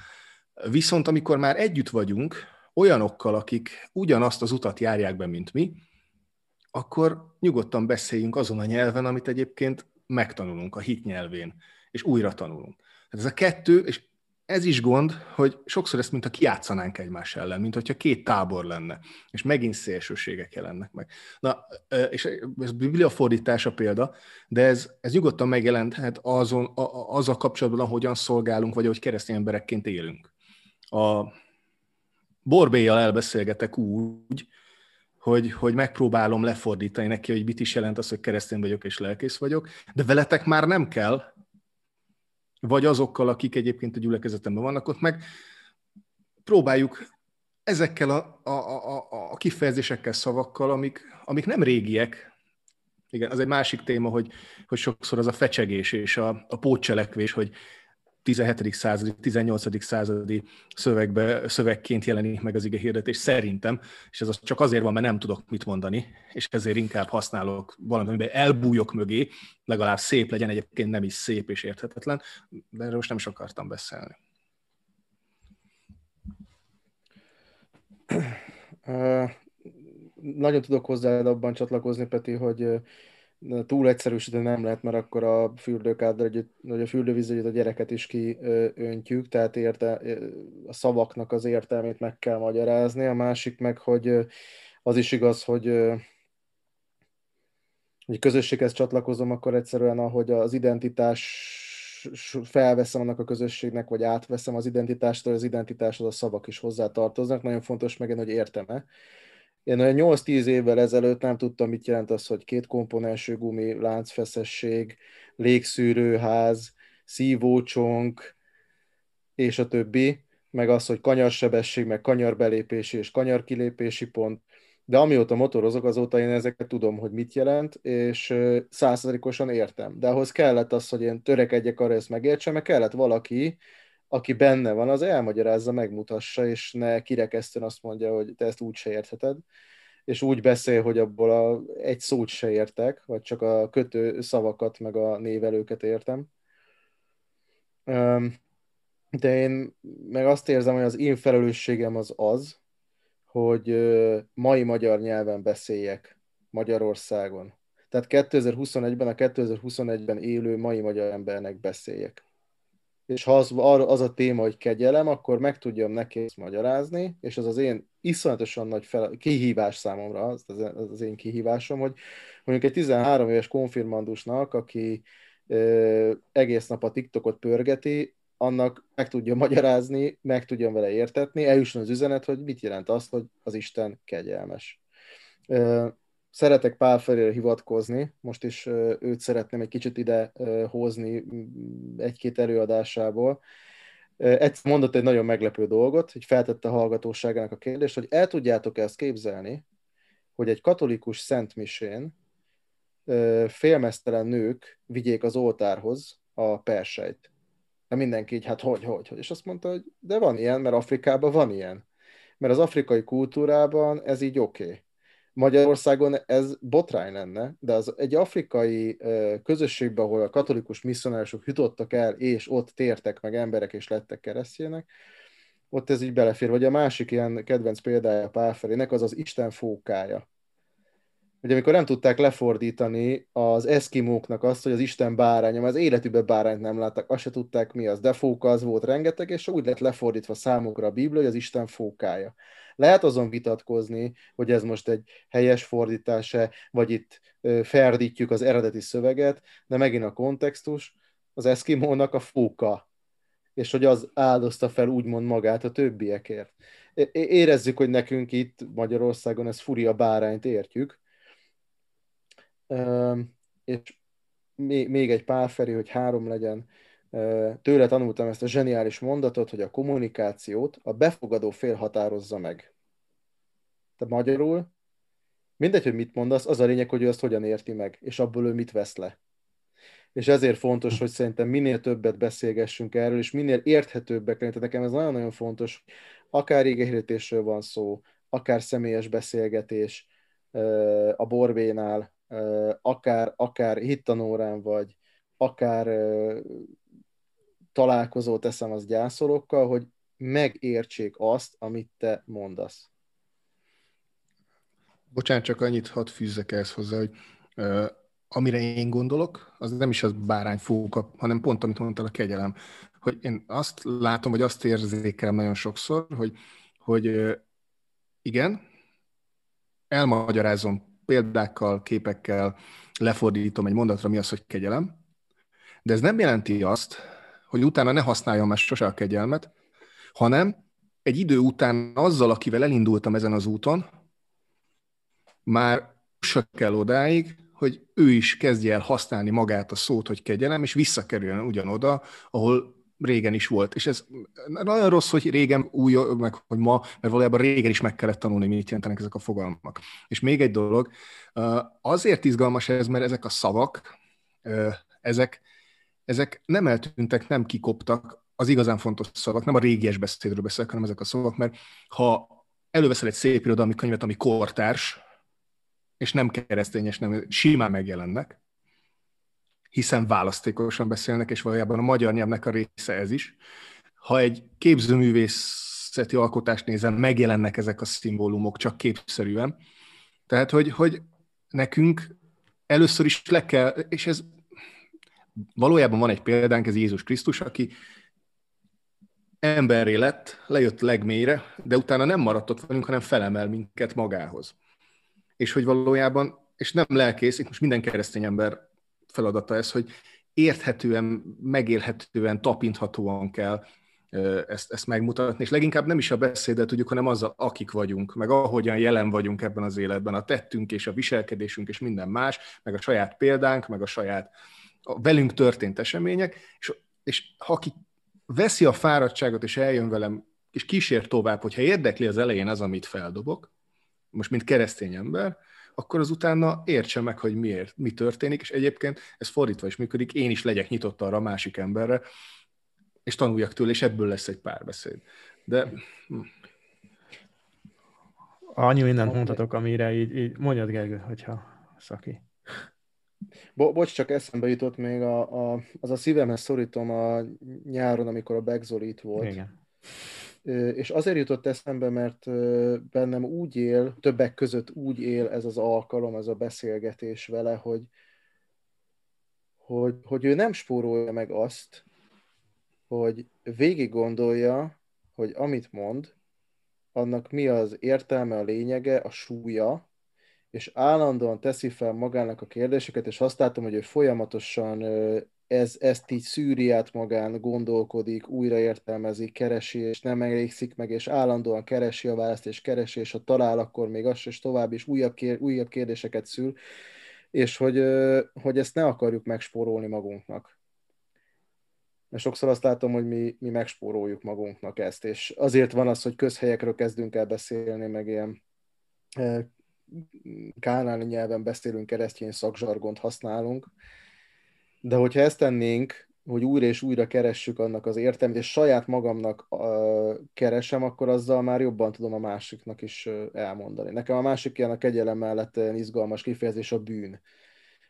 viszont amikor már együtt vagyunk olyanokkal, akik ugyanazt az utat járják be, mint mi, akkor nyugodtan beszéljünk azon a nyelven, amit egyébként megtanulunk, a hit nyelvén, és újra tanulunk. Ez a kettő, és ez is gond, hogy sokszor ezt mintha kijátszanánk egymás ellen, mint hogyha két tábor lenne, és megint szélsőségek jelennek meg. Na, és ez bibliafordítás a példa, de ez, ez nyugodtan megjelenthet azon, a, azzal kapcsolatban, ahogyan szolgálunk, vagy ahogy keresztény emberekként élünk. A Borbélyjal elbeszélgetek úgy, Hogy, hogy megpróbálom lefordítani neki, hogy mit is jelent az, hogy keresztény vagyok és lelkész vagyok, de veletek már nem kell, vagy azokkal, akik egyébként a gyülekezetemben vannak, ott meg próbáljuk ezekkel a, a, a, a kifejezésekkel, szavakkal, amik, amik nem régiek. Igen, az egy másik téma, hogy, hogy sokszor az a fecsegés és a, a pótcselekvés, hogy tizenhetedik századi, tizennyolcadik századi szövegbe, szövegként jelenik meg az igehirdetés szerintem, és ez az csak azért van, mert nem tudok mit mondani, és ezért inkább használok valamit, amiben elbújok mögé, legalább szép legyen, egyébként nem is szép és érthetetlen, de erről most nem is akartam beszélni. Uh, nagyon tudok hozzád abban csatlakozni, Peti, hogy túl egyszerűsíteni nem lehet, mert akkor a fürdőkáddal együtt, vagy a fürdővíz együtt a gyereket is kiöntjük, tehát érte, a szavaknak az értelmét meg kell magyarázni. A másik meg, hogy az is igaz, hogy hogy közösséghez csatlakozom, akkor egyszerűen, ahogy az identitás felveszem annak a közösségnek, vagy átveszem az identitástól, az identitáshoz a szavak is hozzátartoznak. Nagyon fontos meg, hogy értem-e. Én olyan nyolc-tíz évvel ezelőtt nem tudtam, mit jelent az, hogy két komponensű gumi, láncfeszesség, légszűrőház, szívócsonk, és a többi, meg az, hogy kanyarsebesség, meg kanyarbelépési és kanyarkilépési pont. De amióta motorozok, azóta én ezeket tudom, hogy mit jelent, és százalékosan értem. De ahhoz kellett az, hogy én törekedjek arra, hogy ezt megértsem, mert kellett valaki, aki benne van, az elmagyarázza, megmutassa, és ne kirekesztően azt mondja, hogy te ezt úgy se értheted, és úgy beszél, hogy abból a, egy szót se értek, vagy csak a kötő szavakat, meg a névelőket értem. De én meg azt érzem, hogy az én felelősségem az az, hogy mai magyar nyelven beszéljek Magyarországon. Tehát kétezer-huszonegyben a kétezer-huszonegyben élő mai magyar embernek beszéljek. és ha az, az a téma, hogy kegyelem, akkor meg tudjam neki ezt magyarázni, és az az én iszonyatosan nagy fel, kihívás számomra, az az, az az én kihívásom, hogy mondjuk egy tizenhárom éves konfirmandusnak, aki ö, egész nap a TikTokot pörgeti, annak meg tudja magyarázni, meg tudjam vele értetni, eljusson az üzenet, hogy mit jelent az, hogy az Isten kegyelmes. Ö, Szeretek Pál Ferire hivatkozni, most is őt szeretném egy kicsit ide hozni egy-két előadásából. Egyszer mondott egy nagyon meglepő dolgot, hogy feltette a hallgatóságának a kérdést, hogy el tudjátok ezt képzelni, hogy egy katolikus szentmisén félmeztelen nők vigyék az oltárhoz a persejt. De mindenki így, hát hogy, hogy, hogy. És azt mondta, hogy de van ilyen, mert Afrikában van ilyen. Mert az afrikai kultúrában ez így oké. Okay. Magyarországon ez botrány lenne, de az egy afrikai közösségben, ahol a katolikus misszionárosok jutottak el, és ott tértek meg emberek, és lettek keresztjének, ott ez így belefér. Vagy a másik ilyen kedvenc példája Pál Ferinek, az az Isten fókája. Ugye amikor nem tudták lefordítani az eszkimóknak azt, hogy az Isten báránya, mert az életükben bárányt nem láttak, azt se tudták mi az, de fóka az volt rengeteg, és úgy lett lefordítva számukra a Biblia, hogy az Isten fókája. Lehet azon vitatkozni, hogy ez most egy helyes fordítása, vagy itt ferdítjük az eredeti szöveget, de megint a kontextus, az eszkimónak a fóka, és hogy az áldozta fel úgymond magát a többiekért. Érezzük, hogy nekünk itt Magyarországon ez furi a bárányt értjük, Uh, és még, még egy Pál Feri, hogy három legyen. Uh, tőle tanultam ezt a zseniális mondatot, hogy a kommunikációt a befogadó fél határozza meg. Te magyarul, mindegy, hogy mit mondasz, az a lényeg, hogy ő azt hogyan érti meg, és abból ő mit vesz le. És ezért fontos, hogy szerintem minél többet beszélgessünk erről, és minél érthetőbbek legyünk. Nekem ez nagyon-nagyon fontos, akár igehirdetésről van szó, akár személyes beszélgetés uh, a borvénál, akár, akár hittanórán vagy, akár találkozó teszem az gyászolókkal, hogy megértsék azt, amit te mondasz. Bocsánat, csak annyit hadd fűzzek ehhez hozzá, hogy uh, amire én gondolok, az nem is az bárányfóka, hanem pont, amit mondtál, a kegyelem. Hogy én azt látom, vagy azt érzékelem nagyon sokszor, hogy, hogy uh, igen, elmagyarázom példákkal, képekkel lefordítom egy mondatra, mi az, hogy kegyelem, de ez nem jelenti azt, hogy utána ne használjam már sose a kegyelmet, hanem egy idő után azzal, akivel elindultam ezen az úton, már jussak kell odáig, hogy ő is kezdje el használni magát a szót, hogy kegyelem, és visszakerüljön ugyanoda, ahol régen is volt. És ez nagyon rossz, hogy régen új, meg hogy ma, mert valójában régen is meg kellett tanulni, mit jelentenek ezek a fogalmak. És még egy dolog, azért izgalmas ez, mert ezek a szavak, ezek, ezek nem eltűntek, nem kikoptak, az igazán fontos szavak, nem a régies beszédről beszélek, hanem ezek a szavak, mert ha előveszel egy szép irodalmi könyvet, ami kortárs, és nem keresztényes, nem simán megjelennek, hiszen választékosan beszélnek, és valójában a magyar nyelvnek a része ez is. Ha egy képzőművészeti alkotást nézem, megjelennek ezek a szimbólumok csak képszerűen. Tehát, hogy, hogy nekünk először is le kell, és ez valójában van egy példánk, ez Jézus Krisztus, aki emberré lett, lejött legmélyre, de utána nem maradt ott velünk, hanem felemel minket magához. És hogy valójában, és nem lelkész, itt most minden keresztény ember feladata ez, hogy érthetően, megélhetően, tapinthatóan kell ezt, ezt megmutatni, és leginkább nem is a beszédet tudjuk, hanem azzal, akik vagyunk, meg ahogyan jelen vagyunk ebben az életben, a tettünk és a viselkedésünk és minden más, meg a saját példánk, meg a saját a velünk történt események, és, és ha aki veszi a fáradtságot, és eljön velem, és kísér tovább, hogyha érdekli az elején az, amit feldobok, most mint keresztény ember, akkor az utána értse meg, hogy miért, mi történik, és egyébként ez fordítva is működik, én is legyek nyitott arra a másik emberre, és tanuljak tőle, és ebből lesz egy párbeszéd. De... Annyi mindent mondhatok, amire így, így mondjad, Gergő, hogyha szaki. Bo- bocs, csak eszembe jutott még, a, a, az a szívemhez szorítom a nyáron, amikor a Beck Zoli itt volt. Igen. És azért jutott eszembe, mert bennem úgy él, többek között úgy él ez az alkalom, ez a beszélgetés vele, hogy, hogy, hogy ő nem spórolja meg azt, hogy végig gondolja, hogy amit mond, annak mi az értelme, a lényege, a súlya, és állandóan teszi fel magának a kérdéseket, és azt látom, hogy ő folyamatosan ez, ezt így szűri át magán, gondolkodik, újraértelmezi, keresi, és nem elégszik meg, és állandóan keresi a választ, és keresi, és ha talál, akkor még azt, és tovább is újabb, kér, újabb kérdéseket szül, és hogy, hogy ezt ne akarjuk megspórolni magunknak. Mert sokszor azt látom, hogy mi, mi megspóroljuk magunknak ezt, és azért van az, hogy közhelyekről kezdünk el beszélni, meg ilyen kánáni nyelven beszélünk, keresztény szakzsargont használunk, de hogyha ezt tennénk, hogy újra és újra keressük annak az értelmét, és saját magamnak uh, keresem, akkor azzal már jobban tudom a másiknak is uh, elmondani. Nekem a másik ilyen a kegyelem mellett izgalmas kifejezés a bűn.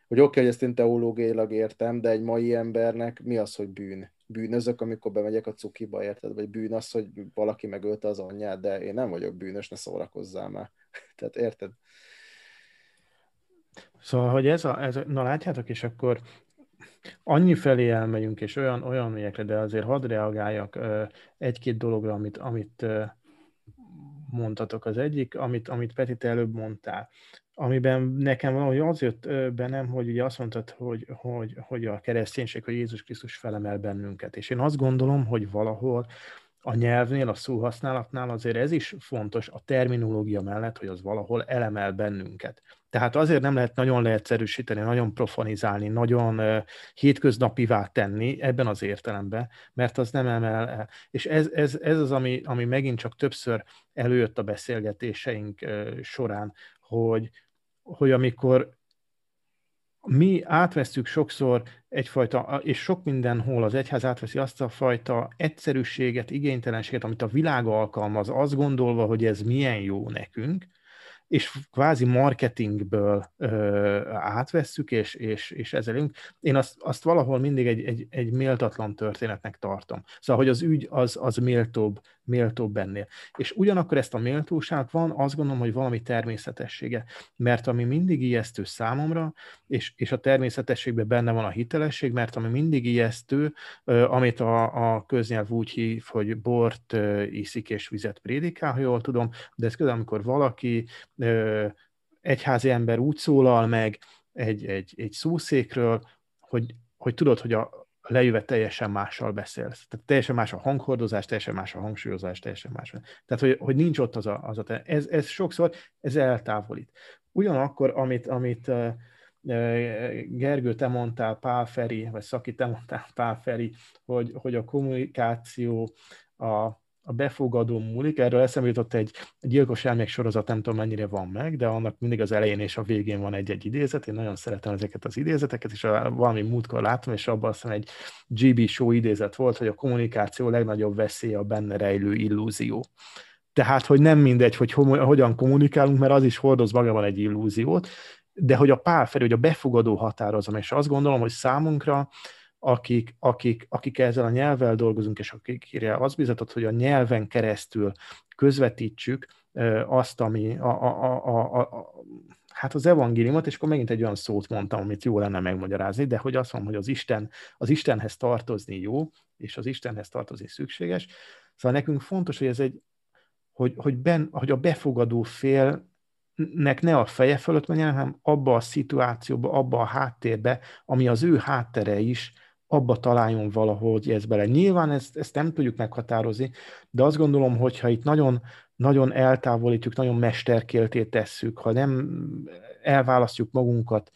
Hogy oké, okay, hogy ezt én teológiailag értem, de egy mai embernek mi az, hogy bűn? Bűnözök, amikor bemegyek a cukiba, érted? Vagy bűn az, hogy valaki megölte az anyját, de én nem vagyok bűnös, ne szórakozzál már. Tehát érted? Szóval, hogy ez a... Ez a na látjátok, és akkor... Annyi felé elmegyünk, és olyan, olyan mélyekre, de azért hadd reagáljak egy-két dologra, amit, amit mondtatok. Az egyik, amit, amit Peti, te előbb mondtál, amiben nekem valahogy az jött bennem, hogy ugye azt mondtad, hogy, hogy, hogy a kereszténység, hogy Jézus Krisztus felemel bennünket. És én azt gondolom, hogy valahol a nyelvnél, a szóhasználatnál azért ez is fontos a terminológia mellett, hogy az valahol elemel bennünket. Tehát azért nem lehet nagyon leegyszerűsíteni, nagyon profanizálni, nagyon uh, hétköznapivá tenni ebben az értelemben, mert az nem emel el. És ez, ez, ez az, ami, ami megint csak többször előjött a beszélgetéseink uh, során, hogy, hogy amikor mi átvesztük sokszor egyfajta, és sok mindenhol az egyház átveszi azt a fajta egyszerűséget, igénytelenséget, amit a világ alkalmaz, azt gondolva, hogy ez milyen jó nekünk, és kvázi marketingből ö, átvesszük, és, és, és ezelünk. Én azt, azt valahol mindig egy, egy, egy méltatlan történetnek tartom. Szóval, hogy az ügy az, az méltóbb, méltóbb ennél. És ugyanakkor ezt a méltóság van, azt gondolom, hogy valami természetessége. Mert ami mindig ijesztő számomra, és, és a természetességben benne van a hitelesség, mert ami mindig ijesztő, ö, amit a, a köznyelv úgy hív, hogy bort ö, iszik és vizet prédikál, ha jól tudom, de ez közben, amikor valaki egyházi ember úgy szólal meg egy, egy, egy szószékről, hogy, hogy tudod, hogy a lejövet teljesen mással beszélsz. Tehát teljesen más a hanghordozás, teljesen más a hangsúlyozás, teljesen más. Tehát, hogy, hogy nincs ott az a... Az a ez, ez sokszor, ez eltávolít. Ugyanakkor, amit, amit uh, Gergő, te mondtál, Pál Feri, vagy Szaki, te mondtál, Pál Feri, hogy, hogy a kommunikáció a... a befogadó múlik, erről eszembe jutott egy gyilkos elmék sorozat, nem tudom mennyire van meg, de annak mindig az elején és a végén van egy-egy idézet, én nagyon szeretem ezeket az idézeteket, és valami múltkor láttam, és abban aztán egy gé bé show idézet volt, hogy a kommunikáció legnagyobb veszélye a benne rejlő illúzió. Tehát, hogy nem mindegy, hogy hogyan kommunikálunk, mert az is hordoz magában egy illúziót, de hogy a Pál Feri, hogy a befogadó határozom, és azt gondolom, hogy számunkra Akik, akik, akik ezzel a nyelvvel dolgozunk, és akikre az bizatott, hogy a nyelven keresztül közvetítsük azt, ami a, a, a, a, a, hát az evangéliumot, és akkor megint egy olyan szót mondtam, amit jó lenne megmagyarázni, de hogy azt mondom, hogy az, Isten, az Istenhez tartozni jó, és az Istenhez tartozni szükséges. Szóval nekünk fontos, hogy, ez egy, hogy, hogy, ben, hogy a befogadó fél nek ne a feje fölött menjen, hanem abba a szituációba, abba a háttérbe, ami az ő háttere is, abba találjon valahogy ez bele. Nyilván ezt, ezt nem tudjuk meghatározni, de azt gondolom, hogyha itt nagyon, nagyon eltávolítjuk, nagyon mesterkélté tesszük, ha nem elválasztjuk magunkat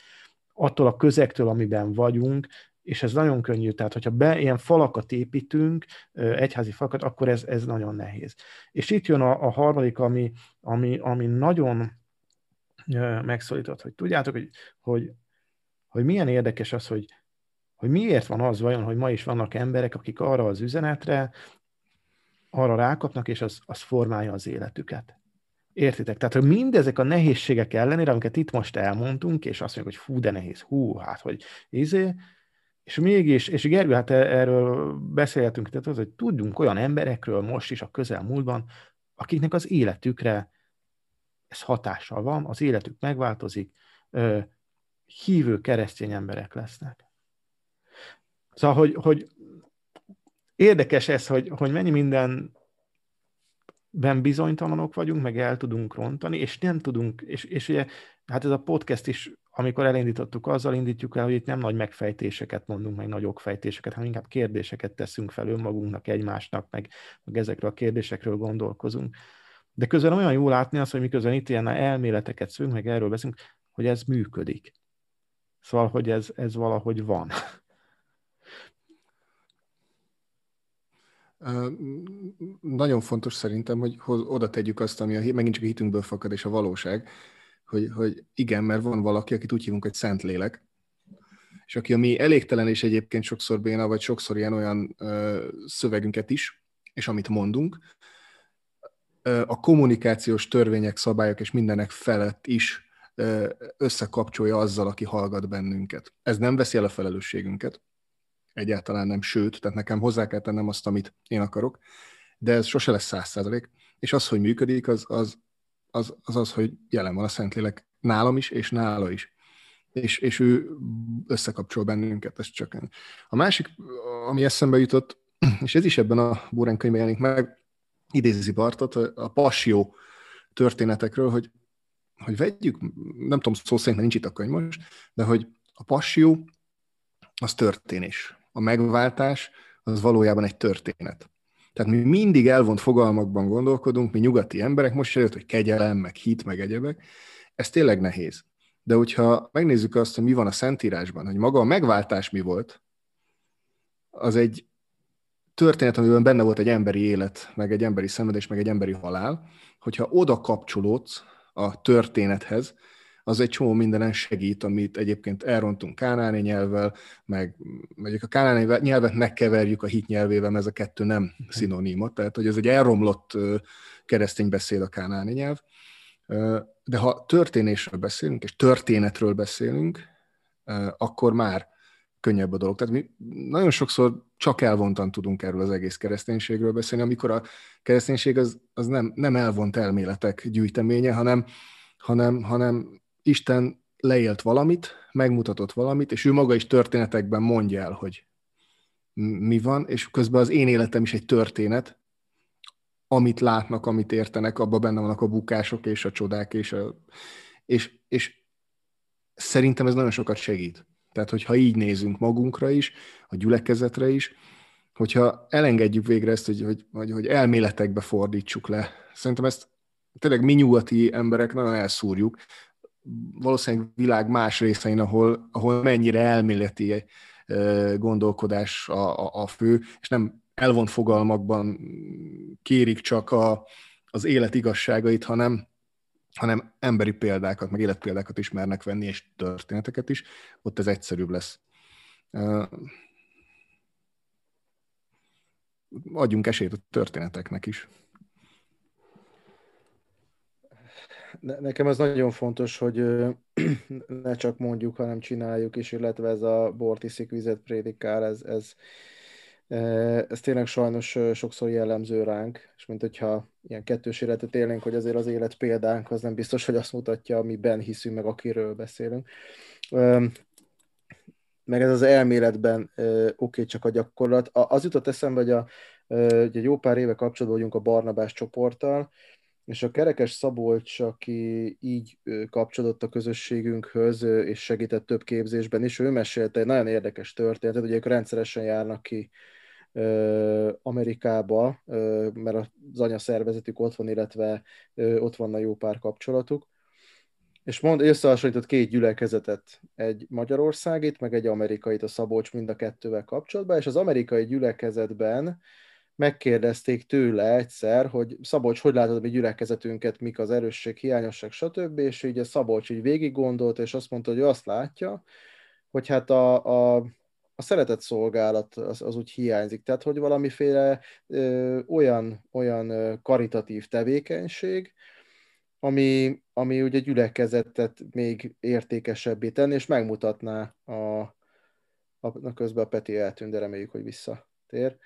attól a közektől, amiben vagyunk, és ez nagyon könnyű, tehát hogyha be, ilyen falakat építünk, egyházi falakat, akkor ez, ez nagyon nehéz. És itt jön a, a harmadik, ami, ami, ami nagyon megszólított, hogy tudjátok, hogy, hogy, hogy milyen érdekes az, hogy, hogy miért van az vajon, hogy ma is vannak emberek, akik arra az üzenetre, arra rákapnak, és az, az formálja az életüket. Értitek? Tehát, hogy mindezek a nehézségek ellenére, amiket itt most elmondtunk, és azt mondjuk, hogy hú, de nehéz, hú, hát, hogy izé, és mégis, és Gergő, hát erről beszélhetünk, tehát az, hogy tudjunk olyan emberekről most is a közelmúltban, akiknek az életükre ez hatással van, az életük megváltozik, hívő keresztény emberek lesznek. Szóval, hogy, hogy Érdekes ez, hogy, hogy mennyi mindenben bizonytalanok vagyunk, meg el tudunk rontani, és nem tudunk, és, és ugye, hát ez a podcast is, amikor elindítottuk, azzal indítjuk el, hogy itt nem nagy megfejtéseket mondunk, meg nagy okfejtéseket, hanem inkább kérdéseket teszünk fel önmagunknak, egymásnak, meg, meg ezekről a kérdésekről gondolkozunk. De közben olyan jó látni azt, hogy miközben itt ilyen elméleteket szülünk, meg erről beszünk, hogy ez működik. Szóval, hogy ez, ez valahogy van. Nagyon fontos szerintem, hogy oda tegyük azt, ami a, megint csak a hitünkből fakad, és a valóság, hogy, hogy igen, mert van valaki, akit úgy hívunk, hogy Szent Lélek, és aki a mi elégtelen, és egyébként sokszor béna, vagy sokszor ilyen olyan ö, szövegünket is, és amit mondunk, ö, a kommunikációs törvények, szabályok és mindenek felett is ö, összekapcsolja azzal, aki hallgat bennünket. Ez nem veszi el a felelősségünket, egyáltalán nem, sőt, tehát nekem hozzá kell tennem azt, amit én akarok, de ez sose lesz száz százalék, és az, hogy működik, az az, az, az az, hogy jelen van a Szentlélek nálam is, és nála is, és, és ő összekapcsol bennünket, ez csak. A másik, ami eszembe jutott, és ez is ebben a Boren könyvben jelenik meg, idézi Zibartot a passió történetekről, hogy, hogy vegyük, nem tudom, szó szerint, nincs itt a könyv most, de hogy a passió az történés. A megváltás az valójában egy történet. Tehát mi mindig elvont fogalmakban gondolkodunk, mi nyugati emberek, most se jött, hogy kegyelem, meg hit, meg egyebek. Ez tényleg nehéz. De hogyha megnézzük azt, hogy mi van a Szentírásban, hogy maga a megváltás mi volt, az egy történet, amiben benne volt egy emberi élet, meg egy emberi szenvedés, meg egy emberi halál. Hogyha oda kapcsolódsz a történethez, az egy csomó mindenen segít, amit egyébként elrontunk kánáni nyelvvel, meg mondjuk a kánáni nyelvet megkeverjük a hit nyelvével, mert ez a kettő nem szinoníma, tehát hogy ez egy elromlott keresztény beszéd a kánáni nyelv. De ha történésről beszélünk, és történetről beszélünk, akkor már könnyebb a dolog. Tehát mi nagyon sokszor csak elvontan tudunk erről az egész kereszténységről beszélni, amikor a kereszténység az, az nem, nem elvont elméletek gyűjteménye, hanem, hanem, hanem Isten leélt valamit, megmutatott valamit, és ő maga is történetekben mondja el, hogy mi van, és közben az én életem is egy történet, amit látnak, amit értenek, abban benne vannak a bukások és a csodák, és, a, és, és szerintem ez nagyon sokat segít. Tehát, hogyha így nézünk magunkra is, a gyülekezetre is, hogyha elengedjük végre ezt, hogy, hogy, hogy elméletekbe fordítsuk le. Szerintem ezt tényleg mi nyugati emberek nagyon elszúrjuk, valószínűleg világ más részein, ahol, ahol mennyire elméleti gondolkodás a, a, a fő, és nem elvont fogalmakban kérik csak a, az élet igazságait, hanem, hanem emberi példákat, meg életpéldákat ismernek venni, és történeteket is, ott ez egyszerűbb lesz. Adjunk esélyt a történeteknek is. Nekem az nagyon fontos, hogy ne csak mondjuk, hanem csináljuk is, illetve ez a bort iszik, vizet prédikál, ez, ez, ez tényleg sajnos sokszor jellemző ránk, és mint hogyha ilyen kettős életet élnénk, hogy azért az élet példánk az nem biztos, hogy azt mutatja, amiben hiszünk, meg akiről beszélünk. Meg ez az elméletben oké, okay, csak a gyakorlat. Az jutott eszembe, hogy a, ugye jó pár éve kapcsolatban vagyunk a Barnabás csoporttal, és a Kerekes Szabolcs, aki így kapcsolódott a közösségünkhöz, és segített több képzésben is, ő mesélte egy nagyon érdekes történetet, ugye ők rendszeresen járnak ki Amerikába, mert az anyaszervezetük ott van, illetve ott van a jó pár kapcsolatuk, és mond, összehasonlított két gyülekezetet, egy magyarországit, meg egy amerikait a Szabolcs mind a kettővel kapcsolatban, és az amerikai gyülekezetben megkérdezték tőle egyszer, hogy Szabolcs, hogy látod a mi gyülekezetünket, mik az erősség, hiányosság, stb. És így a Szabolcs így végig gondolt, és azt mondta, hogy ő azt látja, hogy hát a, a, a szeretett szolgálat az, az úgy hiányzik. Tehát, hogy valamiféle ö, olyan, olyan ö, karitatív tevékenység, ami, ami ugye gyülekezetet még értékesebbé tenni, és megmutatná a, a, a közben a Peti eltűnt, de reméljük, hogy visszatér.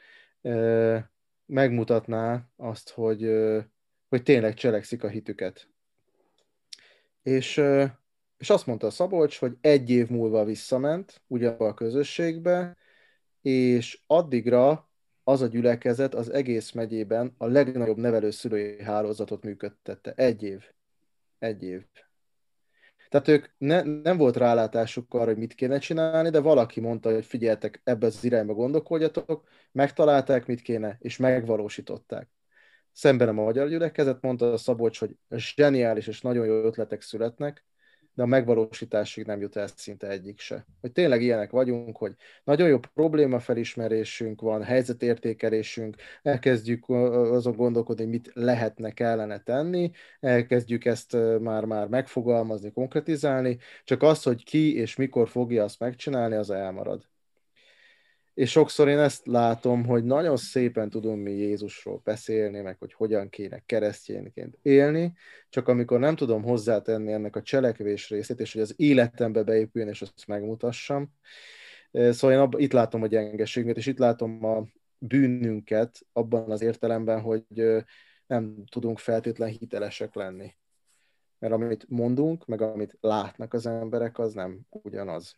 Megmutatná azt, hogy, hogy tényleg cselekszik a hitüket. És, és azt mondta a Szabolcs, hogy egy év múlva visszament ugyanabba a közösségbe, és addigra az a gyülekezet az egész megyében a legnagyobb nevelőszülői hálózatot működtette. Egy év. Egy év. Tehát ők ne, nem volt rálátásuk arra, hogy mit kéne csinálni, de valaki mondta, hogy figyeltek, ebbe az irányba gondolkodjatok, megtalálták, mit kéne, és megvalósították. Szemben a magyar gyülekezet, mondta a Szabolcs, hogy zseniális és nagyon jó ötletek születnek, de a megvalósításig nem jut el szinte egyik se. Hogy tényleg ilyenek vagyunk, hogy nagyon jó problémafelismerésünk van, helyzetértékelésünk, elkezdjük azon gondolkodni, hogy mit lehetne, kellene tenni, elkezdjük ezt már-már megfogalmazni, konkretizálni, csak az, hogy ki és mikor fogja azt megcsinálni, az elmarad. És sokszor én ezt látom, hogy nagyon szépen tudunk mi Jézusról beszélni, meg hogy hogyan kéne keresztjénként élni, csak amikor nem tudom hozzátenni ennek a cselekvés részét, és hogy az életembe beépüljön, és azt megmutassam. Szóval én ab, itt látom a gyengeségünket, és itt látom a bűnünket abban az értelemben, hogy nem tudunk feltétlen hitelesek lenni. Mert amit mondunk, meg amit látnak az emberek, az nem ugyanaz.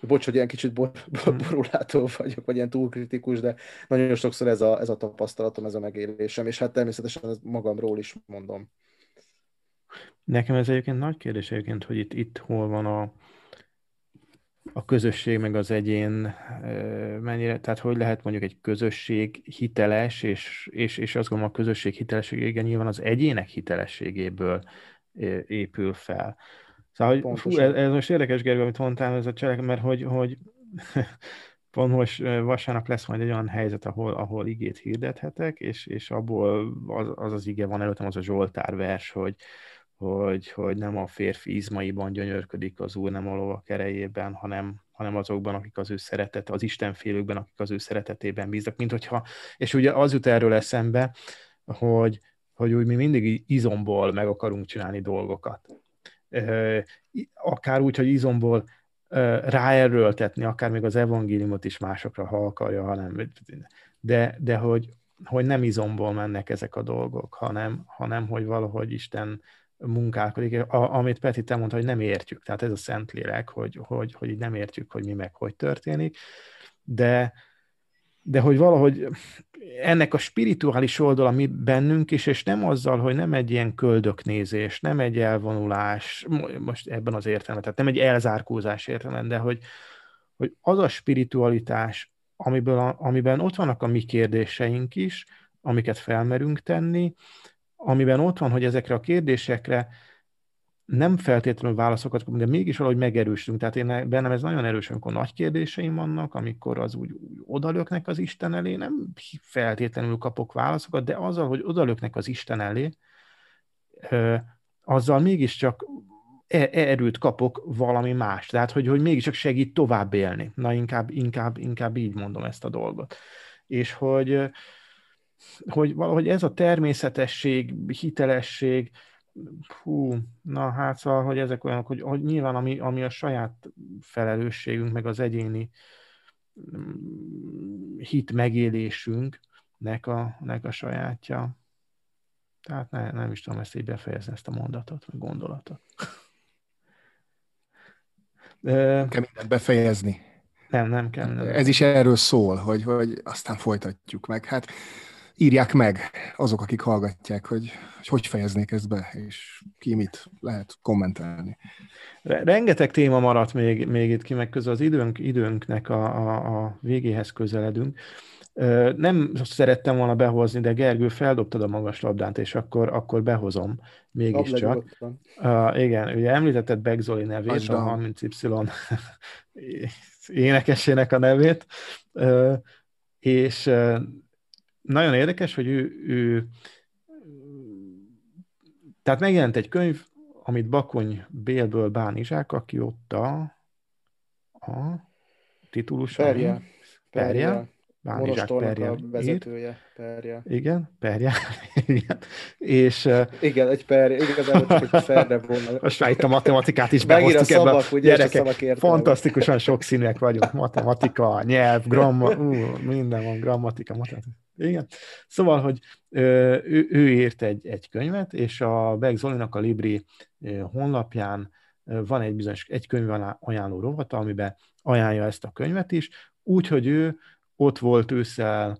Bocs, hogy ilyen kicsit bor- borulátó vagyok, vagy ilyen túlkritikus, de nagyon sokszor ez a, ez a tapasztalatom, ez a megélésem, és hát természetesen ezt magamról is mondom. Nekem ez egyébként nagy kérdés egyébként, hogy itt, itt hol van a, a közösség, meg az egyén, mennyire, tehát hogy lehet mondjuk egy közösség hiteles, és, és, és azt gondolom a közösség hitelessége nyilván az egyének hitelességéből épül fel. Szóval, hogy, fú, ez, ez most érdekes, Gergő, amit mondtál, ez a cselek, mert hogy, hogy pont most vasárnap lesz majd egy olyan helyzet, ahol, ahol igét hirdethetek, és, és abból az, az az ige van előttem, az a Zsoltár vers, hogy, hogy, hogy nem a férfi izmaiban gyönyörködik az Úr, nem a lova kerejében, hanem, hanem azokban, akik az ő szeretet, az Istenfélőkben, akik az ő szeretetében bíznak, mint hogyha, és ugye az jut erről eszembe, hogy, hogy úgy mi mindig izomból meg akarunk csinálni dolgokat. Akár úgy, hogy izomból ráerőltetni, akár még az evangéliumot is másokra, ha akarja, hanem, de, de hogy, hogy nem izomból mennek ezek a dolgok, hanem, hanem hogy valahogy Isten munkálkodik, a, amit Peti, te mondta, hogy nem értjük, tehát ez a Szent Lélek, hogy, hogy, hogy így nem értjük, hogy mi meg hogy történik, de, de hogy valahogy ennek a spirituális oldala mi bennünk is, és nem azzal, hogy nem egy ilyen köldöknézés, nem egy elvonulás, most ebben az értelemben, tehát nem egy elzárkózás értelemben, de hogy, hogy az a spiritualitás, amiből a, amiben ott vannak a mi kérdéseink is, amiket felmerünk tenni, amiben ott van, hogy ezekre a kérdésekre nem feltétlenül válaszokat kapunk, de mégis valahogy megerősödünk. Tehát én bennem ez nagyon erős, amikor nagy kérdéseim vannak, amikor az úgy, úgy odalöknek az Isten elé, nem feltétlenül kapok válaszokat, de azzal, hogy odalöknek az Isten elé, ö, azzal mégiscsak e- erőt kapok valami más. Tehát, hogy, hogy mégiscsak segít tovább élni. Na, inkább, inkább, inkább így mondom ezt a dolgot. És hogy, hogy valahogy ez a természetesség, hitelesség, hú, na hát szóval, hogy ezek olyanok, hogy, hogy nyilván ami, ami a saját felelősségünk, meg az egyéni hit megélésünknek a, nek a sajátja. Tehát ne, nem is tudom ezt így befejezni, ezt a mondatot, meg gondolatot. Nem kell mindent befejezni. Nem, nem kell mindent. Ez is erről szól, hogy, hogy aztán folytatjuk meg. Hát írják meg azok, akik hallgatják, hogy hogy, hogy fejeznék ezt be, és ki mit lehet kommentálni. Rengeteg téma maradt még, még itt ki, meg közül az időnk, időnknek a, a, a végéhez közeledünk. Nem szerettem volna behozni, de Gergő, feldobtad a magas labdát, és akkor, akkor behozom mégiscsak. Uh, igen, ugye említetted Beck Zoli nevét, Ajdán. A harminc Y énekesének a nevét, uh, és uh, nagyon érdekes, hogy ő, ő... Tehát megjelent egy könyv, amit Bakony Bélből Bán Izsák, aki ott a, a titulusa... Perje. Perje. Bán Izsák Perje. A vezetője. Perje. Igen, Perje. Igen. És... Igen, egy Perje. Igazából csak egy Perre volna. Most már itt a matematikát is behoztuk ebbe a gyerekek. Fantasztikusan sokszínűek vagyunk. Matematika, nyelv, gramma... Ú, minden van, grammatika, matematika. Igen. Szóval, hogy ő, ő írt egy, egy könyvet, és a Beck Zolinak a Libri honlapján van egy bizonyos egy könyv ajánló rovata, amiben ajánlja ezt a könyvet is, úgyhogy ő ott volt ősszel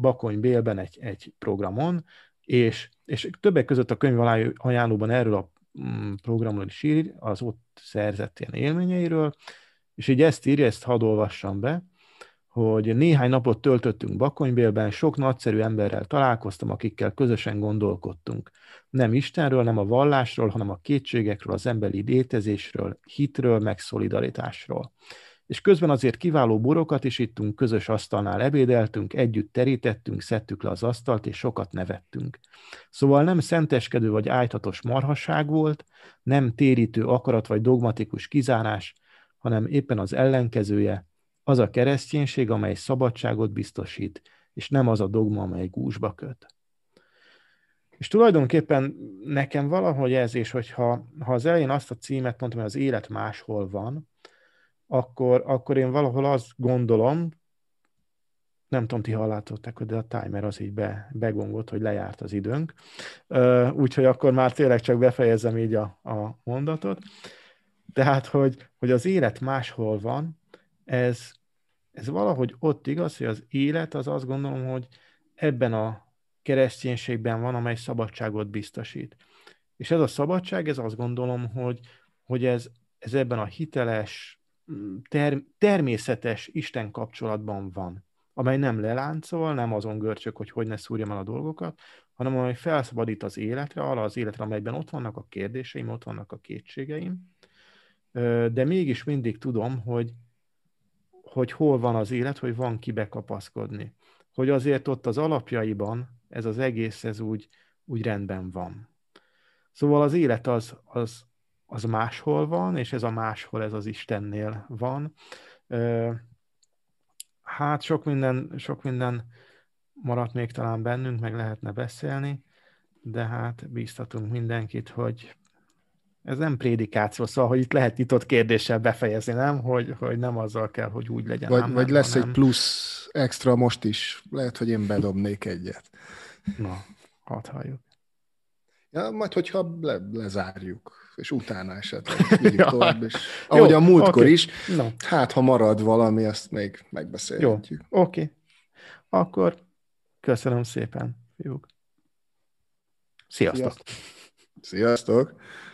Bakonybélben egy, egy programon, és, és többek között a könyv ajánlóban erről a programról is ír, az ott szerzett ilyen élményeiről, és így ezt írja, ezt hadd olvassam be, hogy néhány napot töltöttünk Bakonybélben, sok nagyszerű emberrel találkoztam, akikkel közösen gondolkodtunk. Nem Istenről, nem a vallásról, hanem a kétségekről, az emberi létezésről, hitről, meg szolidaritásról. És közben azért kiváló borokat is ittunk, közös asztalnál ebédeltünk, együtt terítettünk, szedtük le az asztalt, és sokat nevettünk. Szóval nem szenteskedő vagy ájtatos marhasság volt, nem térítő akarat vagy dogmatikus kizárás, hanem éppen az ellenkezője, az a kereszténység, amely szabadságot biztosít, és nem az a dogma, amely gúzsba köt. És tulajdonképpen nekem valahogy ez, és hogyha ha az elején azt a címet mondtam, hogy az élet máshol van, akkor, akkor én valahol azt gondolom, nem tudom, ti hallottátok, de a timer az így be, begongolt, hogy lejárt az időnk, úgyhogy akkor már tényleg csak befejezem így a, a mondatot. Tehát, hogy, hogy az élet máshol van, ez, ez valahogy ott igaz, hogy az élet az azt gondolom, hogy ebben a kereszténységben van, amely szabadságot biztosít. És ez a szabadság, ez azt gondolom, hogy, hogy ez, ez ebben a hiteles, ter, természetes Isten kapcsolatban van, amely nem leláncol, nem azon görcsök, hogy hogyne szúrjam el a dolgokat, hanem amely felszabadít az életre, arra az életre, amelyben ott vannak a kérdéseim, ott vannak a kétségeim, de mégis mindig tudom, hogy hogy hol van az élet, hogy van kibe kapaszkodni. Hogy azért ott az alapjaiban ez az egész, ez úgy, úgy rendben van. Szóval az élet az, az, az máshol van, és ez a máshol, ez az Istennél van. Hát sok minden, sok minden maradt még talán bennünk, meg lehetne beszélni, de hát bíztatunk mindenkit, hogy ez nem prédikáció, szóval, hogy itt lehet nyitott kérdéssel befejezni, nem? Hogy, hogy nem azzal kell, hogy úgy legyen. Vagy, ám, vagy nem, lesz hanem... egy plusz extra most is. Lehet, hogy én bedobnék egyet. Na, hadd halljuk. Ja, majd, hogyha le, lezárjuk, és utána esetleg vigyük ja. tovább, és ahogy jó, a múltkor okay. is, no. hát ha marad valami, azt még megbeszélhetjük. Jó, oké. Okay. Akkor köszönöm szépen, fiúk. Sziasztok! Sziasztok! Sziasztok.